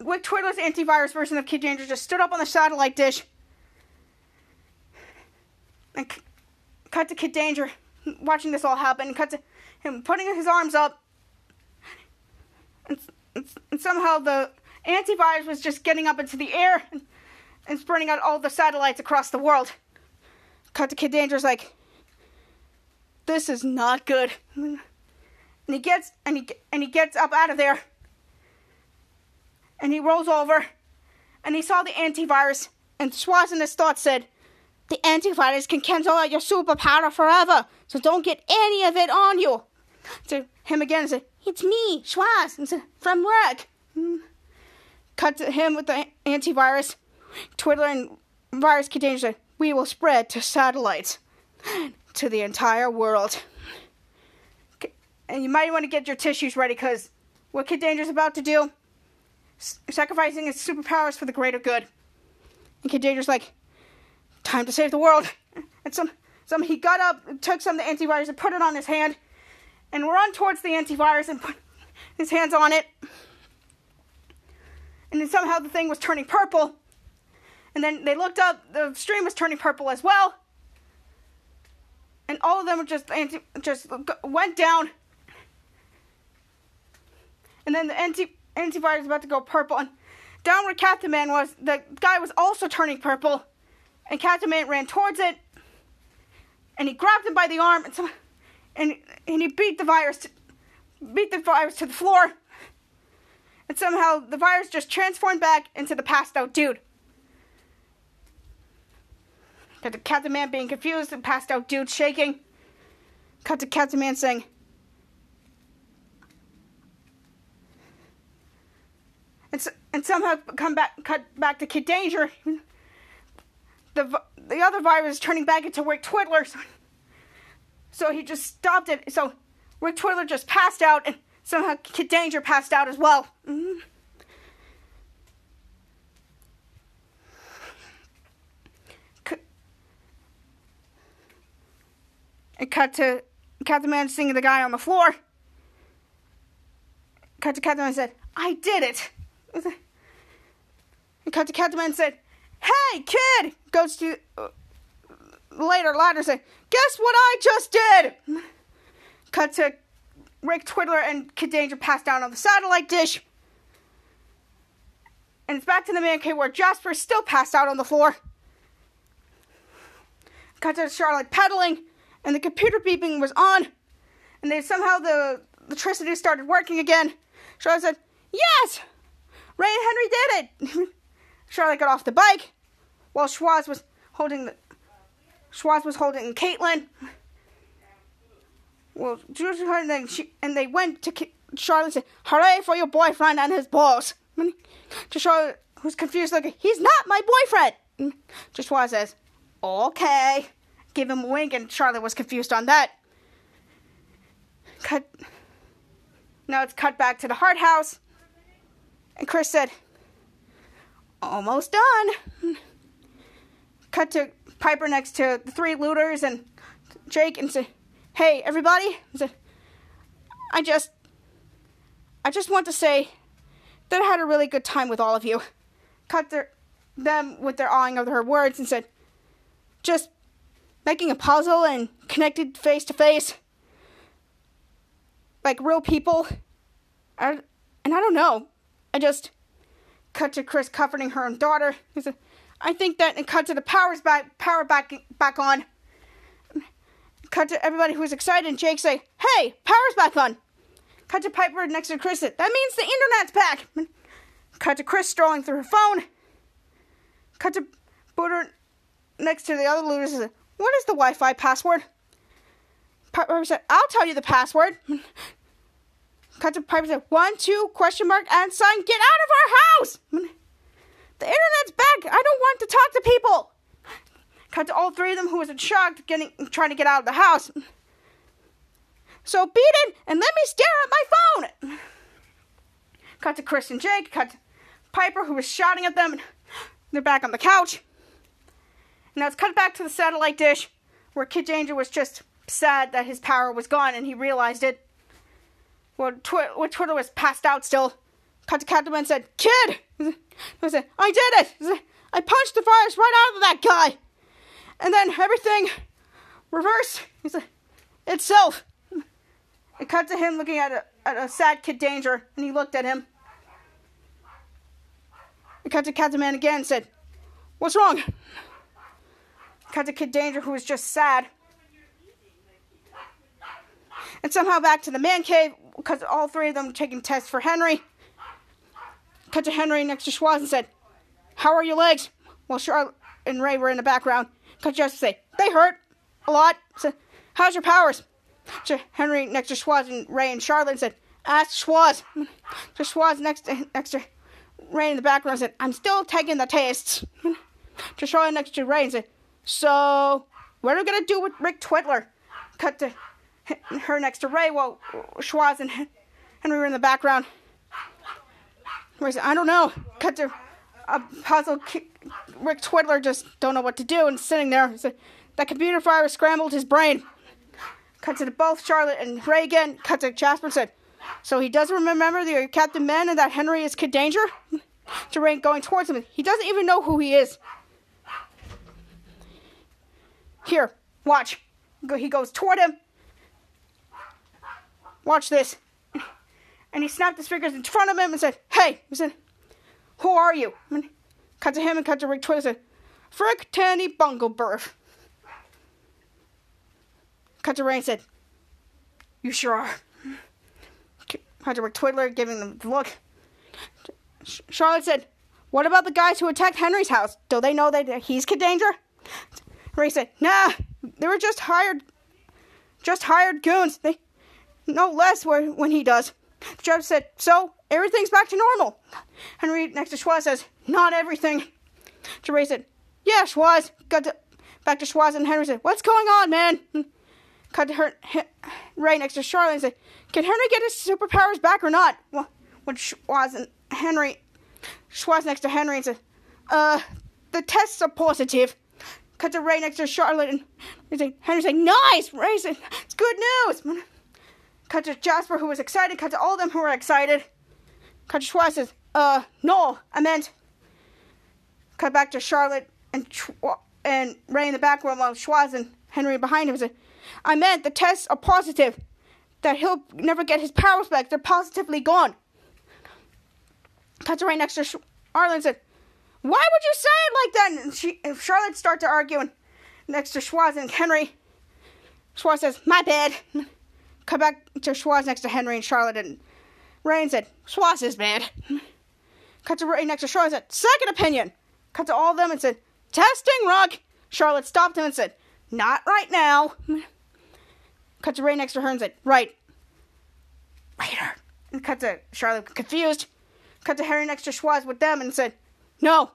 Rick Twidler's antivirus version of Kid Danger just stood up on the satellite dish. And cut to Kid Danger watching this all happen. And cut to him putting his arms up. And somehow the antivirus was just getting up into the air and spreading out all the satellites across the world. Cut to Kid Danger's like, this is not good. And he gets up out of there. And he rolls over. And he saw the antivirus. And Schwoz in his thoughts said, the antivirus can cancel out your superpower forever. So don't get any of it on you. So him again said, it's me, Schwoz. And said, from work. Cut to him with the antivirus. Twidler and virus Kid Danger said, we will spread to satellites, to the entire world. And you might want to get your tissues ready, because what Kid Danger's about to do, sacrificing his superpowers for the greater good. And Kid Danger's like, time to save the world. And he got up, took some of the antivirus and put it on his hand, and run towards the antivirus and put his hands on it. And then somehow the thing was turning purple. And then they looked up, the stream was turning purple as well. And all of them just went down. And then the antivirus was about to go purple. And down where Captain Man was, the guy was also turning purple. And Captain Man ran towards it. And he grabbed him by the arm. And he beat the virus to the floor. And somehow the virus just transformed back into the passed out dude. Cut to Captain Man being confused and passed out dude shaking. Cut to Captain Man saying, and somehow cut back to Kid Danger. The other virus is turning back into Rick Twidler. So he just stopped it. So Rick Twidler just passed out, and somehow Kid Danger passed out as well. Mm-hmm. And cut to Captain Man singing the guy on the floor. Cut to Captain Man said, I did it. And cut to Captain Man said, hey, kid. Goes to later said, guess what I just did. Cut to Rick Twidler and Kid Danger passed down on the satellite dish. And it's back to the man cave where Jasper still passed out on the floor. Cut to Charlotte pedaling. And the computer beeping was on. And then somehow the electricity started working again. Charlotte said, yes! Ray and Henry did it! Charlotte got off the bike. While Schwoz was holding Caitlin. Well, and they went to Charlotte and said, hooray for your boyfriend and his balls. To Charlotte, who's confused, looking, he's not my boyfriend! To Schwoz says, okay. Give him a wink, and Charlotte was confused on that. Now it's cut back to the Hart house. And Chris said, almost done. Cut to Piper next to the three looters and Jake and said, Hey, everybody. I just want to say that I had a really good time with all of you. Cut them with their awing of her words and said, just making a puzzle and connected face to face. Like real people. And I don't know. I just cut to Chris comforting her own daughter. I think that, and cut to the power back on. Cut to everybody who was excited and Jake say, hey, power's back on. Cut to Piper next to Chris. That means the internet's back. Cut to Chris strolling through her phone. Cut to Booter next to the other looters. What is the Wi-Fi password? Piper said, I'll tell you the password. Cut to Piper said, 1, 2, $! And sign, get out of our house. The internet's back. I don't want to talk to people. Cut to all three of them who was in shock trying to get out of the house. So beat it and let me stare at my phone. Cut to Chris and Jake. Cut to Piper who was shouting at them. They're back on the couch. Now it's cut back to the satellite dish where Kid Danger was just sad that his power was gone and he realized it. Well, Twitter was passed out still. Cut to Captain Man said, Kid! I said, I did it! I punched the virus right out of that guy! And then everything reversed itself. It cut to him looking at a sad Kid Danger, and he looked at him. It cut to Captain Man again and said, what's wrong? It cut to Kid Danger, who was just sad. And somehow back to the man cave, because all three of them were taking tests for Henry. Cut to Henry next to Schwoz and said, how are your legs? Well, Charlotte and Ray were in the background. Cut to Jasper say, they hurt a lot. Said, how's your powers? To Henry next to Schwoz and Ray and Charlotte said, ask Schwoz. To Schwoz next to Ray in the background said, I'm still taking the tests. To Charlotte next to Ray and said, so what are we going to do with Rick Twidler? Cut to her next to Ray while Schwoz and Henry were in the background. Ray said, I don't know. Cut to a puzzle. Rick Twidler just don't know what to do and sitting there. Said, that computer virus scrambled his brain. Cut to both Charlotte and Ray again. Cut to Jasper and said, so he doesn't remember that you're Captain Man and that Henry is Kid Danger? To Ray going towards him. He doesn't even know who he is. Here, watch. He goes toward him. Watch this. And he snapped his fingers in front of him and said, hey, he said, who are you? And cut to him and cut to Rick Twidler and said, Frick Tanny Bungleberth. Cut to Ray and said, you sure are. Cut to Rick Twidler giving them the look. Charlotte said, what about the guys who attacked Henry's house? Do they know that he's Kid Danger? Ray said, nah, they were just hired goons. They know less when he does. Jeff said, so, everything's back to normal. Henry next to Schwoz says, not everything. Ray said, yeah, Schwoz. Got to, back to Schwoz and Henry said, what's going on, man? Cut to her, Ray next to Charlotte and said, can Henry get his superpowers back or not? Well, when Schwoz next to Henry and said, the tests are positive. Cut to Ray next to Charlotte and Henry said, nice! Ray said, it's good news! Cut to Jasper, who was excited. Cut to all of them who were excited. Cut to Schwoz says, no, I meant. Cut back to Charlotte and Ray in the back room while Schwoz and Henry behind him said, I meant the tests are positive. That he'll never get his powers back. They're positively gone. Cut to Ray next to Arlen said, why would you say it like that? And Charlotte started to argue and next to Schwoz and Henry. Schwoz says, my bad. Cut back to Schwoz next to Henry and Charlotte and Ray and said, Schwoz is bad. Cut to Ray next to Charlotte and said, second opinion. Cut to all of them and said, testing, Rock. Charlotte stopped him and said, not right now. Cut to Ray next to her and said, right. Later. And cut to Charlotte confused. Cut to Henry next to Schwoz with them and said, no.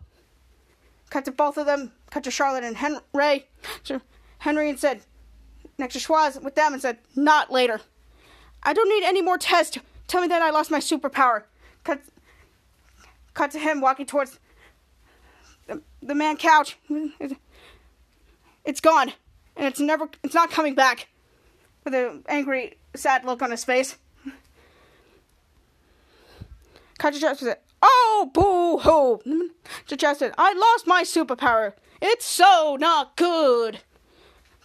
Cut to both of them. Cut to Charlotte and Ray. So Henry and said, next to Schwoz with them and said, not later. I don't need any more tests. Tell me that I lost my superpower. Cut to him walking towards the man couch. It's gone. And it's not coming back. with an angry, sad look on his face. Catcher Jasper said, "Oh, boo-hoo." Jasper said, "I lost my superpower. It's so not good."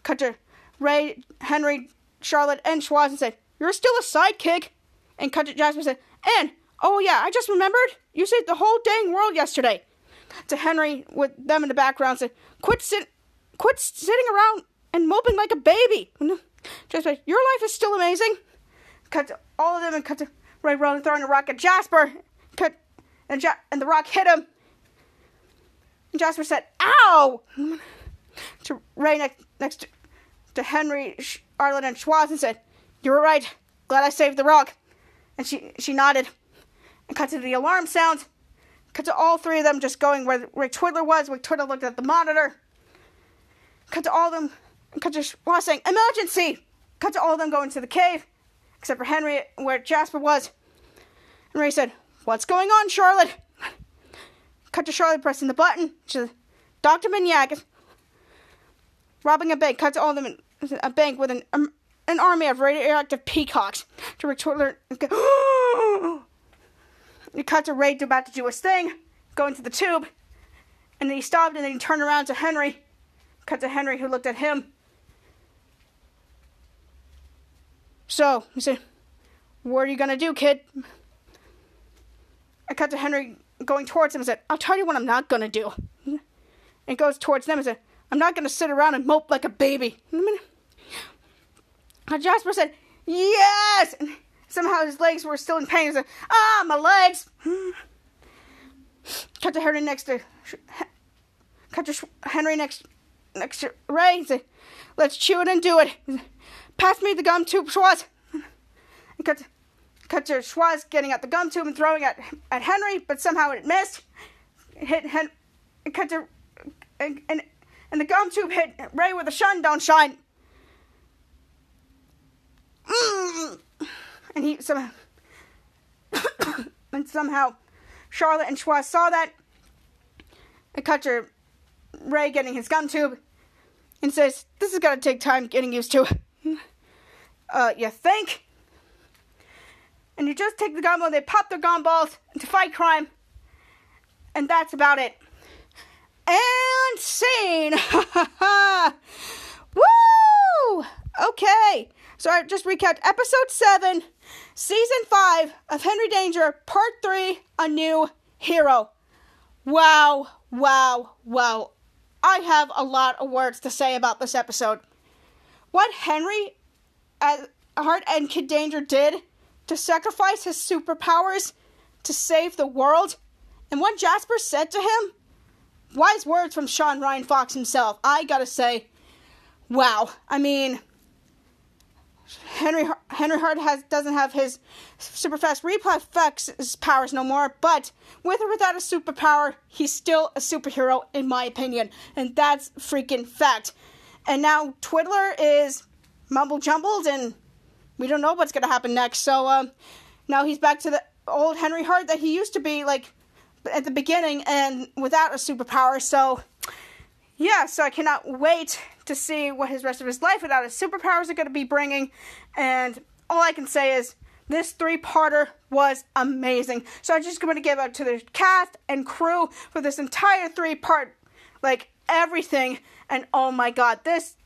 Catcher Ray, Henry, Charlotte, and Schwoz said, "You're still a sidekick." And Catcher Jasper said, "And, oh yeah, I just remembered. You saved the whole dang world yesterday." To Henry, with them in the background, said, "Quit sitting around and moping like a baby." Jasper, "Your life is still amazing." Cut to all of them and cut to Ray rolling, throwing a rock at Jasper. And the rock hit him. And Jasper said, "Ow!" To Ray next to Henry, Arlen, and Schwoz and said, "You were right. Glad I saved the rock." And she nodded. And cut to the alarm sounds. Cut to all three of them just going where Rick Twidler was. Rick Twidler looked at the monitor. Cut to all of them. Cut to Schwoz saying, "Emergency!" Cut to all of them going to the cave. Except for Henry, where Jasper was. And Ray said, "What's going on, Charlotte?" Cut to Charlotte pressing the button. She said, "Dr. Mignac is robbing a bank." Cut to all of them in a bank with an army of radioactive peacocks. To Rick Twidler. He cut to Ray about to do his thing, go into the tube, and then he stopped, and then he turned around to Henry. Cut to Henry, who looked at him. So, he said, "What are you going to do, kid?" I cut to Henry going towards him and said, "I'll tell you what I'm not going to do." And goes towards them and said, "I'm not going to sit around and mope like a baby." And Jasper said, "Yes!" And somehow his legs were still in pain. He said, "Ah, my legs!" Cut to Henry next to Ray and said, "Let's chew it and do it. Pass me the gum tube, Schwoz." And cut to Schwoz getting out the gum tube and throwing at Henry, but somehow it missed. It hit Henry. And the gum tube hit Ray with a shun don't shine. And he somehow, Charlotte and Schwoz saw that. And cut to Ray getting his gum tube, and says, "This is gonna take time getting used to." You think? And you just take the gumball, they pop their gumballs to fight crime, and that's about it. And scene. Woo! Okay. So I just recapped episode 7, season 5 of Henry Danger, part 3, A New Hero. Wow, wow, wow. I have a lot of words to say about this episode. What Henry Hart and Kid Danger did to sacrifice his superpowers to save the world, and what Jasper said to him, wise words from Sean Ryan Fox himself. I gotta say, wow. I mean, Henry Hart doesn't have his super fast reflex powers no more, but with or without a superpower, he's still a superhero in my opinion, and that's freaking fact. And now Twidler is mumble jumbled, and we don't know what's gonna happen next. So now he's back to the old Henry Hart that he used to be, like at the beginning, and without a superpower. So yeah, so I cannot wait to see what his rest of his life without his superpowers are going to be bringing. And all I can say is this 3-parter was amazing. So I'm just going to give out to the cast and crew for this entire 3-part, like everything. And oh my God, this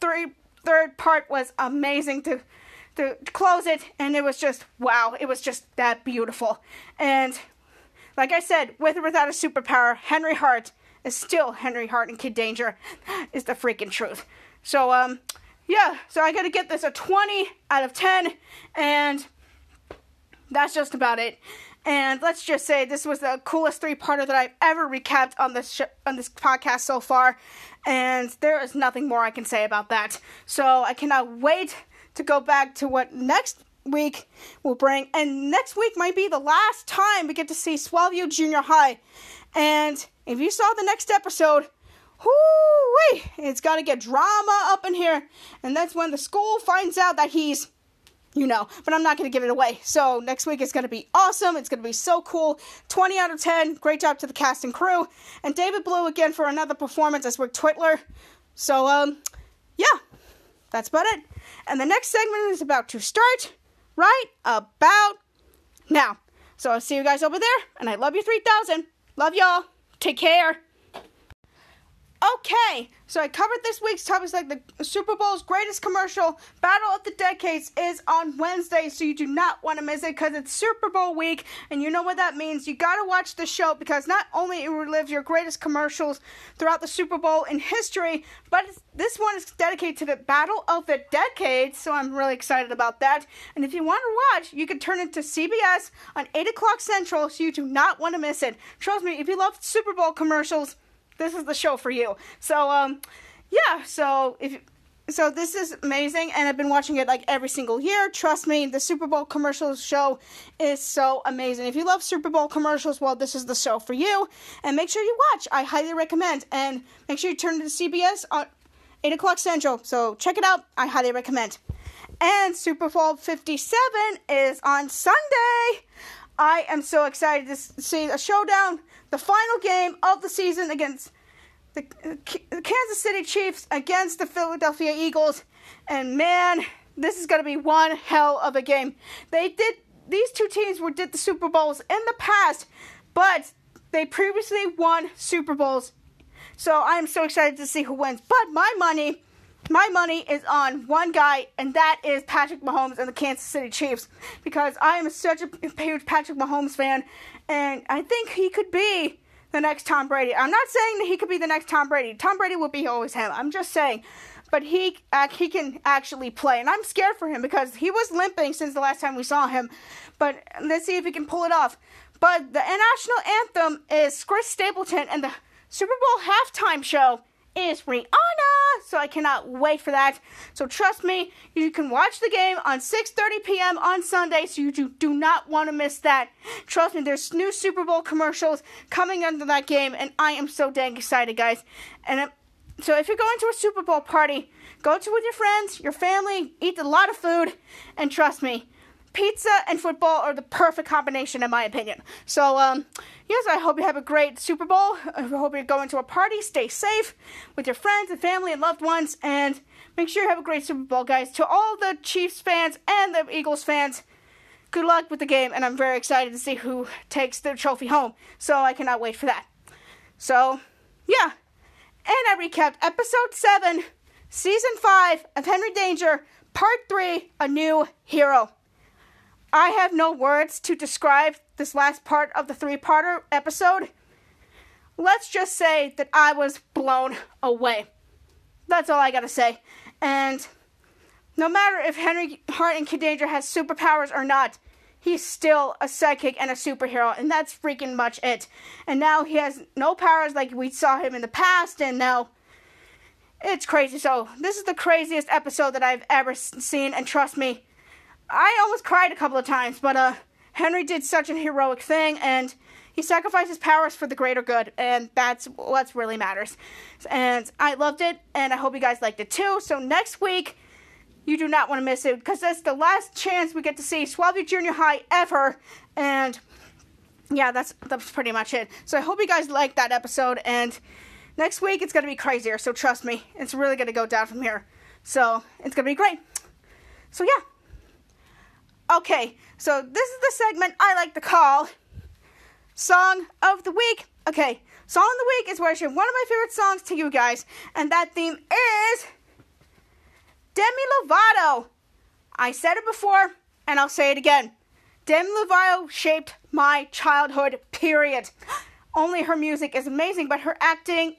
third part was amazing to close it. And it was just, wow, it was just that beautiful. And like I said, with or without a superpower, Henry Hart is still Henry Hart, and Kid Danger is the freaking truth. So, yeah. So I gotta get this a 20 out of 10, and that's just about it. And let's just say this was the coolest 3-parter that I've ever recapped on this podcast so far, and there is nothing more I can say about that. So I cannot wait to go back to what next week will bring, and next week might be the last time we get to see Swellview Junior High. And if you saw the next episode, whoo-wee, it's gonna get drama up in here. And that's when the school finds out that he's, but I'm not gonna give it away. So next week is gonna be awesome. It's gonna be so cool. 20 out of 10. Great job to the cast and crew. And David Blue again for another performance as Rick Twidler. So, yeah. that's about it. And the next segment is about to start right about now. So I'll see you guys over there, and I love you 3,000. Love y'all. Take care. Okay, so I covered this week's topics like the Super Bowl's greatest commercial, Battle of the Decades, is on Wednesday, so you do not want to miss it because it's Super Bowl week, and you know what that means. You got to watch the show because not only it relives your greatest commercials throughout the Super Bowl in history, but this one is dedicated to the Battle of the Decades, so I'm really excited about that. And if you want to watch, you can turn it to CBS on 8 o'clock Central, so you do not want to miss it. Trust me, if you love Super Bowl commercials, this is the show for you. So, so this is amazing, and I've been watching it, like, every single year. Trust me, the Super Bowl commercials show is so amazing. If you love Super Bowl commercials, well, this is the show for you. And make sure you watch. I highly recommend. And make sure you turn it to CBS on 8 o'clock Central. So, check it out. I highly recommend. And Super Bowl 57 is on Sunday. I am so excited to see a showdown, the final game of the season against the Kansas City Chiefs against the Philadelphia Eagles. And man, this is going to be one hell of a game. These two teams did the Super Bowls in the past, but they previously won Super Bowls. So I am so excited to see who wins. But my money is on one guy, and that is Patrick Mahomes and the Kansas City Chiefs, because I am such a huge Patrick Mahomes fan, and I think he could be the next Tom Brady. I'm not saying that he could be the next Tom Brady. Tom Brady will be always him. I'm just saying. But he can actually play, and I'm scared for him because he was limping since the last time we saw him. But let's see if he can pull it off. But the national anthem is Chris Stapleton, and the Super Bowl halftime show is Rihanna, so I cannot wait for that. So trust me, you can watch the game on 6:30 p.m. on Sunday, so you do not want to miss that. Trust me, there's new Super Bowl commercials coming under that game, and I am so dang excited, guys. And so if you're going to a Super Bowl party, go to with your friends, your family, eat a lot of food, and trust me, pizza and football are the perfect combination, in my opinion. So, yes, I hope you have a great Super Bowl. I hope you're going to a party. Stay safe with your friends and family and loved ones. And make sure you have a great Super Bowl, guys. To all the Chiefs fans and the Eagles fans, good luck with the game. And I'm very excited to see who takes the trophy home. So, I cannot wait for that. So, yeah. And I recapped Episode 7, Season 5 of Henry Danger, Part 3, A New Hero. I have no words to describe this last part of the three-parter episode. Let's just say that I was blown away. That's all I gotta say. And no matter if Henry Hart and Kid Danger has superpowers or not, he's still a sidekick and a superhero, and that's freaking much it. And now he has no powers like we saw him in the past, and now it's crazy. So this is the craziest episode that I've ever seen, and trust me, I almost cried a couple of times, but Henry did such a heroic thing, and he sacrificed his powers for the greater good, and that's what really matters. And I loved it, and I hope you guys liked it too. So next week, you do not want to miss it, because that's the last chance we get to see Swellview Junior High ever, and yeah, that's pretty much it. So I hope you guys liked that episode, and next week it's going to be crazier, so trust me, it's really going to go down from here. So it's going to be great. So yeah. Okay, so this is the segment I like to call Song of the Week. Okay, Song of the Week is where I share one of my favorite songs to you guys, and that theme is Demi Lovato. I said it before, and I'll say it again. Demi Lovato shaped my childhood, period. Only her music is amazing, but her acting,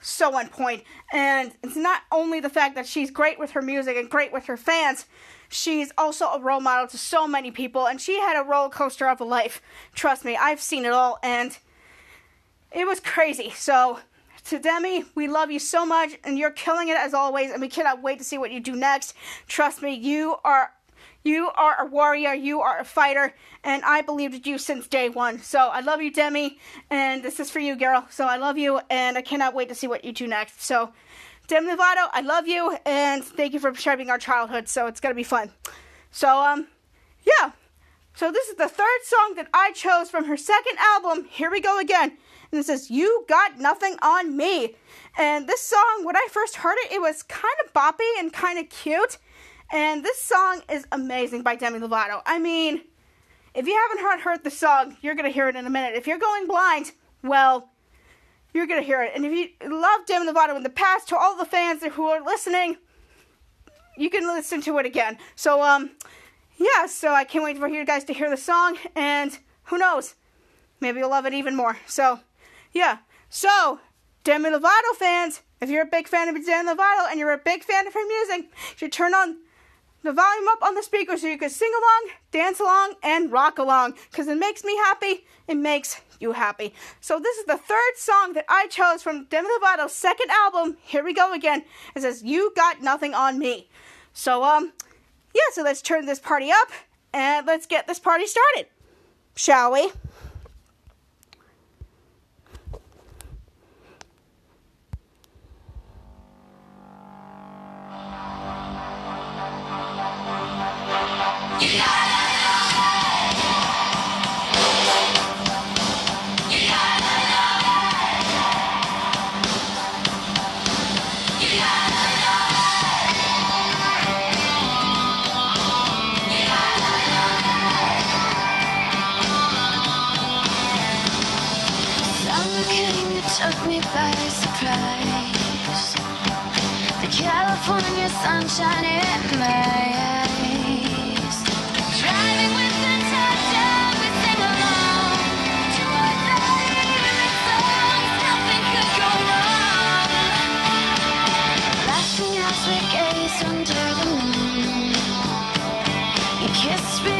so on point. And it's not only the fact that she's great with her music and great with her fans, she's also a role model to so many people, and she had a roller coaster of a life. Trust me, I've seen it all, and it was crazy. So, to Demi, we love you so much, and you're killing it as always, and we cannot wait to see what you do next. Trust me, you are a warrior, you are a fighter, and I believed in you since day one. So, I love you, Demi, and this is for you, girl. So, I love you, and I cannot wait to see what you do next. So, Demi Lovato, I love you, and thank you for shaping our childhood, so it's going to be fun. So, yeah, So this is the third song that I chose from her second album, Here We Go Again. And it says, You Got Nothing on Me. And this song, when I first heard it, it was kind of boppy and kind of cute. And this song is amazing by Demi Lovato. I mean, if you haven't heard the song, you're going to hear it in a minute. If you're going blind, well, you're going to hear it. And if you love Demi Lovato in the past, to all the fans who are listening, you can listen to it again. So, yeah, so I can't wait for you guys to hear the song, and who knows, maybe you'll love it even more. So, yeah. So, Demi Lovato fans, if you're a big fan of Demi Lovato and you're a big fan of her music, you should turn on the volume up on the speaker so you can sing along, dance along, and rock along, because it makes me happy, it makes you happy. So this is the third song that I chose from Demi Lovato's second album, Here We Go Again. It says, You Got Nothing on Me. So, yeah, so let's turn this party up, and let's get this party started, shall we? Yeah. California sunshine in my eyes. Driving with the touchdown, we sing along to our favorite songs. Nothing could go wrong. Laughing as we gaze under the moon. You kissed me.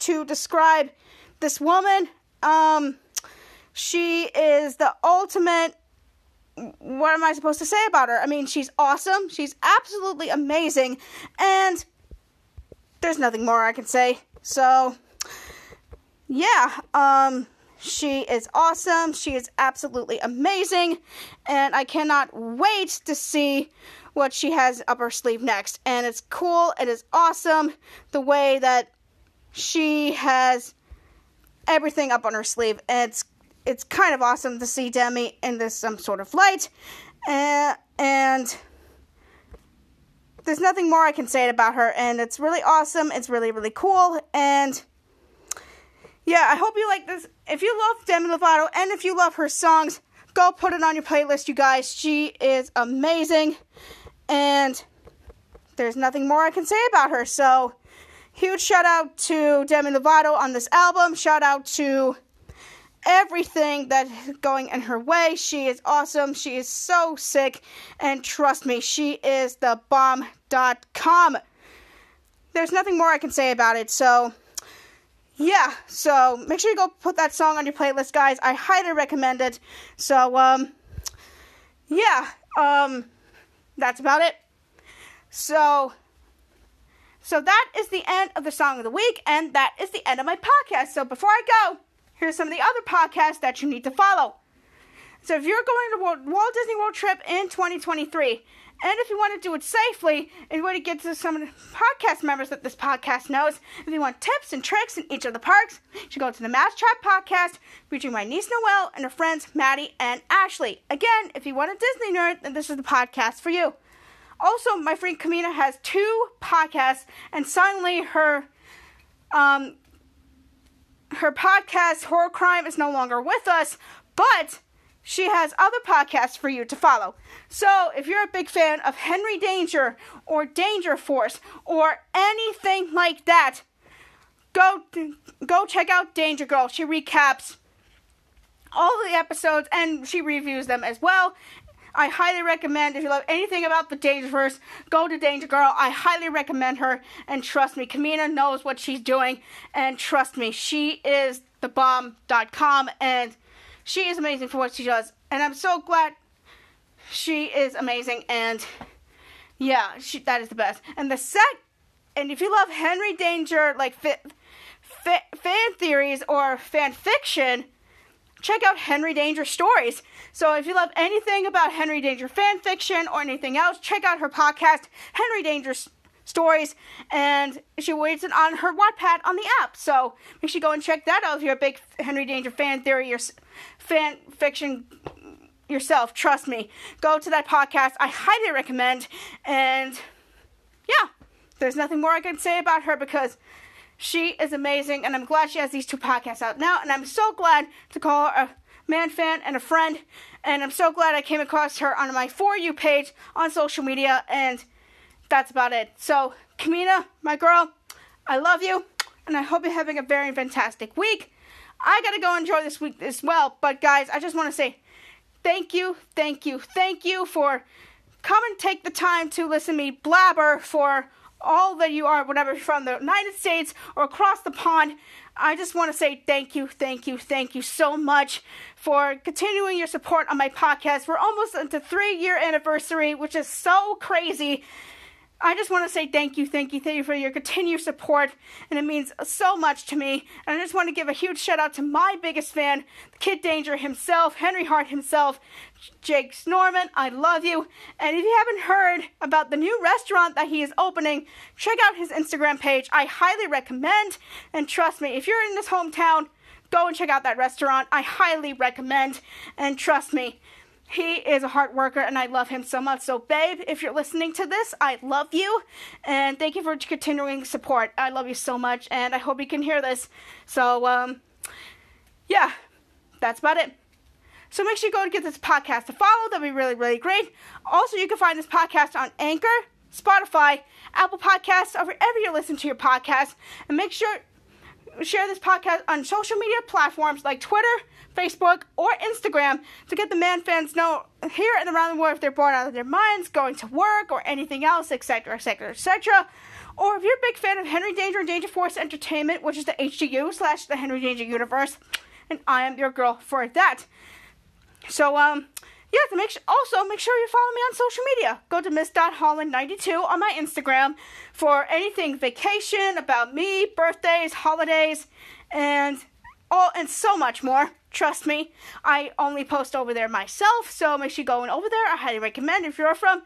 To describe this woman, She is the ultimate... What am I supposed to say about her? I mean, she's awesome. She's absolutely amazing. And there's nothing more I can say. So, yeah. She is awesome. She is absolutely amazing. And I cannot wait to see what she has up her sleeve next. And it's cool. It is awesome. The way that she has everything up on her sleeve. And it's kind of awesome to see Demi in this some sort of light. And there's nothing more I can say about her. And it's really awesome. It's really, really cool. And yeah, I hope you like this. If you love Demi Lovato and if you love her songs, go put it on your playlist, you guys. She is amazing. And there's nothing more I can say about her. So huge shout out to Demi Lovato on this album. Shout out to everything that's going in her way. She is awesome. She is so sick. And trust me, she is the bomb.com. There's nothing more I can say about it. So, yeah. So, make sure you go put that song on your playlist, guys. I highly recommend it. So, yeah. That's about it. So that is the end of the song of the week. And that is the end of my podcast. So, before I go, here's some of the other podcasts that you need to follow. So if you're going to Walt Disney World trip in 2023, and if you want to do it safely, and you want to get to some of the podcast members that this podcast knows, if you want tips and tricks in each of the parks, you should go to the MouseTrapped Podcast, featuring my niece Noelle and her friends Maddie and Ashley. Again, if you want a Disney nerd, then this is the podcast for you. Also, my friend Kemina has 2 podcasts, and suddenly her podcast, Horror Crime, is no longer with us, but she has other podcasts for you to follow. So, if you're a big fan of Henry Danger or Danger Force or anything like that, go check out Danger Girl. She recaps all the episodes and she reviews them as well. I highly recommend, if you love anything about the Dangerverse, go to Danger Girl. I highly recommend her, and trust me, Kemina knows what she's doing, and trust me, she is the bomb.com, and she is amazing for what she does, and I'm so glad she is amazing, and yeah, that is the best. And if you love Henry Danger, like, fan theories or fan fiction, check out Henry Danger Stories. So if you love anything about Henry Danger fan fiction or anything else, check out her podcast, Henry Danger Stories, and she waits on her Wattpad on the app. So make sure you go and check that out if you're a big Henry Danger fan theory or fan fiction yourself. Trust me. Go to that podcast. I highly recommend. And yeah, there's nothing more I can say about her because she is amazing, and I'm glad she has these 2 podcasts out now, and I'm so glad to call her a man fan and a friend, and I'm so glad I came across her on my For You page on social media, and that's about it. So, Kemina, my girl, I love you, and I hope you're having a very fantastic week. I gotta go enjoy this week as well, but guys, I just want to say thank you for come and take the time to listen to me blabber for all that you are, whatever, from the United States or across the pond. I just want to say thank you so much for continuing your support on my podcast. We're almost into 3-year anniversary, which is so crazy. I just want to say thank you for your continued support, and it means so much to me. And I just want to give a huge shout out to my biggest fan, Kid Danger himself, Henry Hart himself, Jace Norman. I love you. And if you haven't heard about the new restaurant that he is opening, check out his Instagram page. I highly recommend, and trust me, if you're in this hometown, go and check out that restaurant. I highly recommend, and trust me, he is a hard worker, and I love him so much. So, babe, if you're listening to this, I love you, and thank you for continuing support. I love you so much, and I hope you can hear this. So, yeah, that's about it. So make sure you go and get this podcast to follow. That'd be really, really great. Also, you can find this podcast on Anchor, Spotify, Apple Podcasts, or wherever you listen to your podcast. And make sure share this podcast on social media platforms like Twitter, Facebook, or Instagram to get the man fans know here and around the world if they're bored out of their minds, going to work, or anything else, etc. Or if you're a big fan of Henry Danger and Danger Force Entertainment, which is the HDU / the Henry Danger Universe, and I am your girl for that. So, yeah, to make sure you follow me on social media. Go to miss.holland92 on my Instagram for anything vacation, about me, birthdays, holidays, and so much more. Trust me, I only post over there myself, so make sure you go over there. I highly recommend if you're from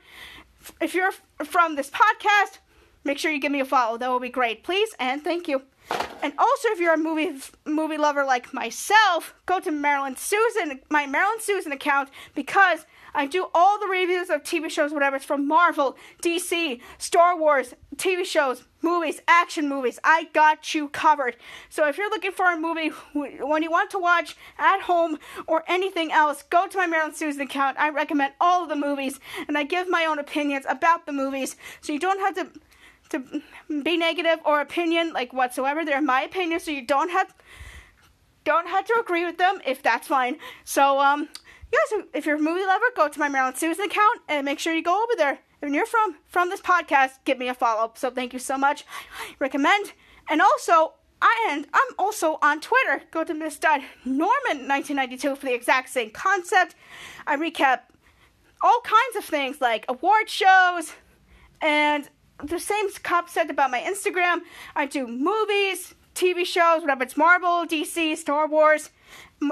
this podcast, make sure you give me a follow. That will be great, please, and thank you. And also, if you're a movie lover like myself, go to my Marilyn Susan account, because I do all the reviews of TV shows, whatever. It's from Marvel, DC, Star Wars, TV shows, movies, action movies. I got you covered. So if you're looking for a movie, when you want to watch at home or anything else, go to my Marilyn Susan account. I recommend all of the movies, and I give my own opinions about the movies, so you don't have to be negative or opinion like whatsoever. They're my opinion, so you don't have to agree with them, if that's fine. So yeah, so if you're a movie lover, go to my Marilyn Susan account and make sure you go over there. If you're from this podcast, give me a follow. So thank you so much. I recommend. And also, I'm also on Twitter. Go to Miss.Norman1992 for the exact same concept. I recap all kinds of things like award shows and the same cop said about my Instagram. I do movies, TV shows, whatever. It's Marvel, DC, Star Wars,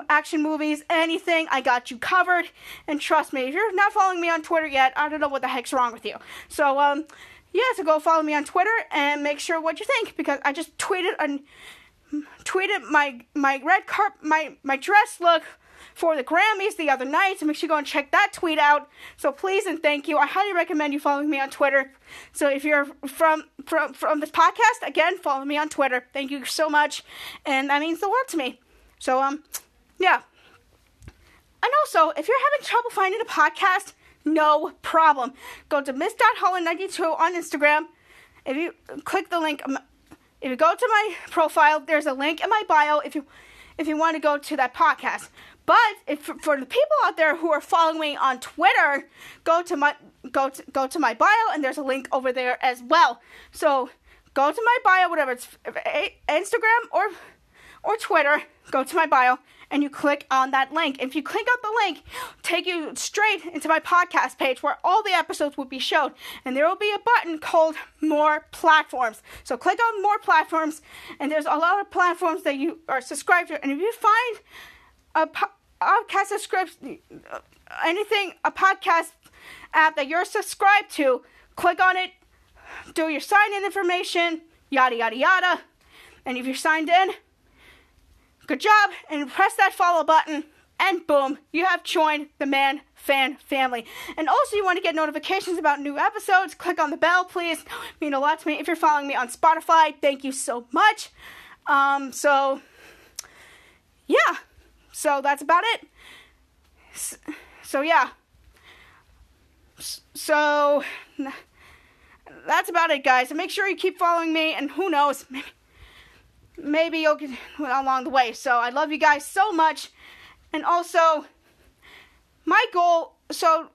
action movies, anything. I got you covered. And trust me, if you're not following me on Twitter yet, I don't know what the heck's wrong with you. So, yeah, so go follow me on Twitter and make sure what you think, because I just tweeted my red carpet, my dress look for the Grammys the other night, so make sure you go and check that tweet out. So please and thank you. I highly recommend you following me on Twitter. So if you're from this podcast, again, follow me on Twitter. Thank you so much, and that means the world to me. So, yeah. And also, if you're having trouble finding a podcast, no problem. Go to miss.holland92 on Instagram. If you click the link, if you go to my profile, there's a link in my bio if you want to go to that podcast. But for the people out there who are following me on Twitter, go to my bio, and there's a link over there as well. So go to my bio, whatever it's Instagram or Twitter. Go to my bio and you click on that link. If you click on the link, take you straight into my podcast page where all the episodes will be shown, and there will be a button called More Platforms. So click on More Platforms, and there's a lot of platforms that you are subscribed to. And if you find a podcast app that you're subscribed to, click on it, do your sign-in information, yada yada yada, and if you're signed in, good job, and press that follow button, and boom, you have joined the Man Fan family. And also, you want to get notifications about new episodes, click on the bell, please. It means a lot to me. If you're following me on Spotify, thank you so much. So, yeah. So, that's about it. So, yeah. So, that's about it, guys. So make sure you keep following me, and who knows, maybe you'll get along the way. So I love you guys so much. And also, my goal, so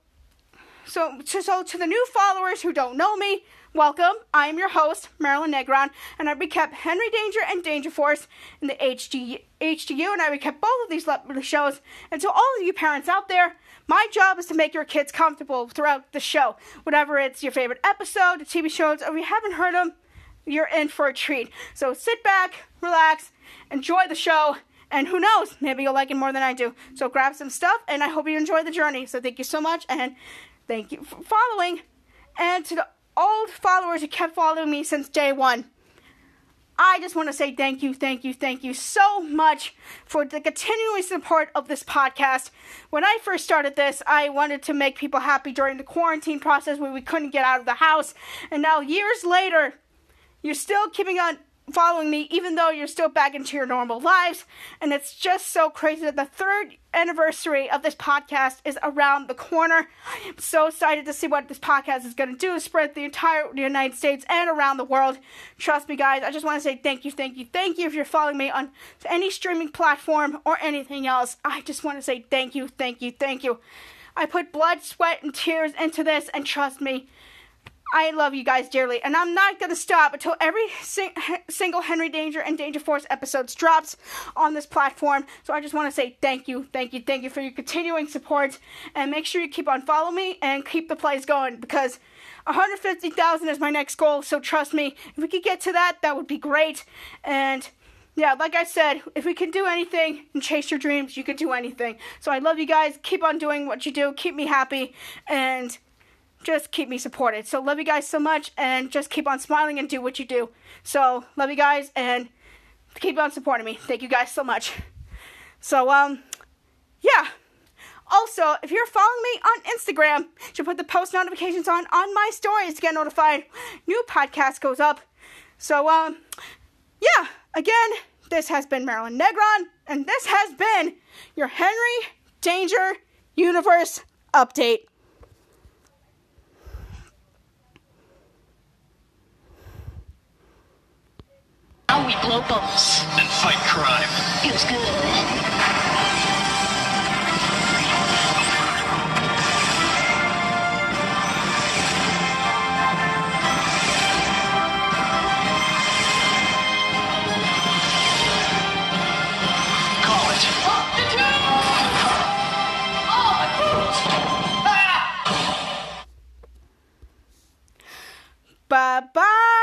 to the new followers who don't know me, welcome. I am your host, Marilyn Negron, and I recap Henry Danger and Danger Force in the HDU, and I recap both of these shows. And to all of you parents out there, my job is to make your kids comfortable throughout the show. Whatever it's your favorite episode, the TV shows, or if you haven't heard them, you're in for a treat. So sit back, relax, enjoy the show, and who knows, maybe you'll like it more than I do. So grab some stuff, and I hope you enjoy the journey. So thank you so much, and thank you for following. And to the old followers who kept following me since day one, I just want to say thank you so much for the continuing support of this podcast. When I first started this, I wanted to make people happy during the quarantine process where we couldn't get out of the house, and now years later, you're still keeping on following me, even though you're still back into your normal lives. And it's just so crazy that the third anniversary of this podcast is around the corner. I'm so excited to see what this podcast is going to do, spread the entire United States and around the world. Trust me, guys, I just want to say thank you if you're following me on any streaming platform or anything else. I just want to say thank you. I put blood, sweat, and tears into this, and trust me, I love you guys dearly, and I'm not going to stop until every single Henry Danger and Danger Force episodes drops on this platform. So I just want to say thank you for your continuing support, and make sure you keep on following me and keep the plays going, because 150,000 is my next goal, so trust me, if we could get to that, that would be great. And yeah, like I said, if we can do anything and chase your dreams, you can do anything. So I love you guys. Keep on doing what you do. Keep me happy, and just keep me supported. So love you guys so much, and just keep on smiling and do what you do. So love you guys, and keep on supporting me. Thank you guys so much. So, yeah. Also, if you're following me on Instagram, you should put the post notifications on my stories to get notified. New podcast goes up. So, yeah. Again, this has been Marilyn Negron, and this has been your Henry Danger Universe Update. Now we blow bubbles. And fight crime. It was good. Bye-bye.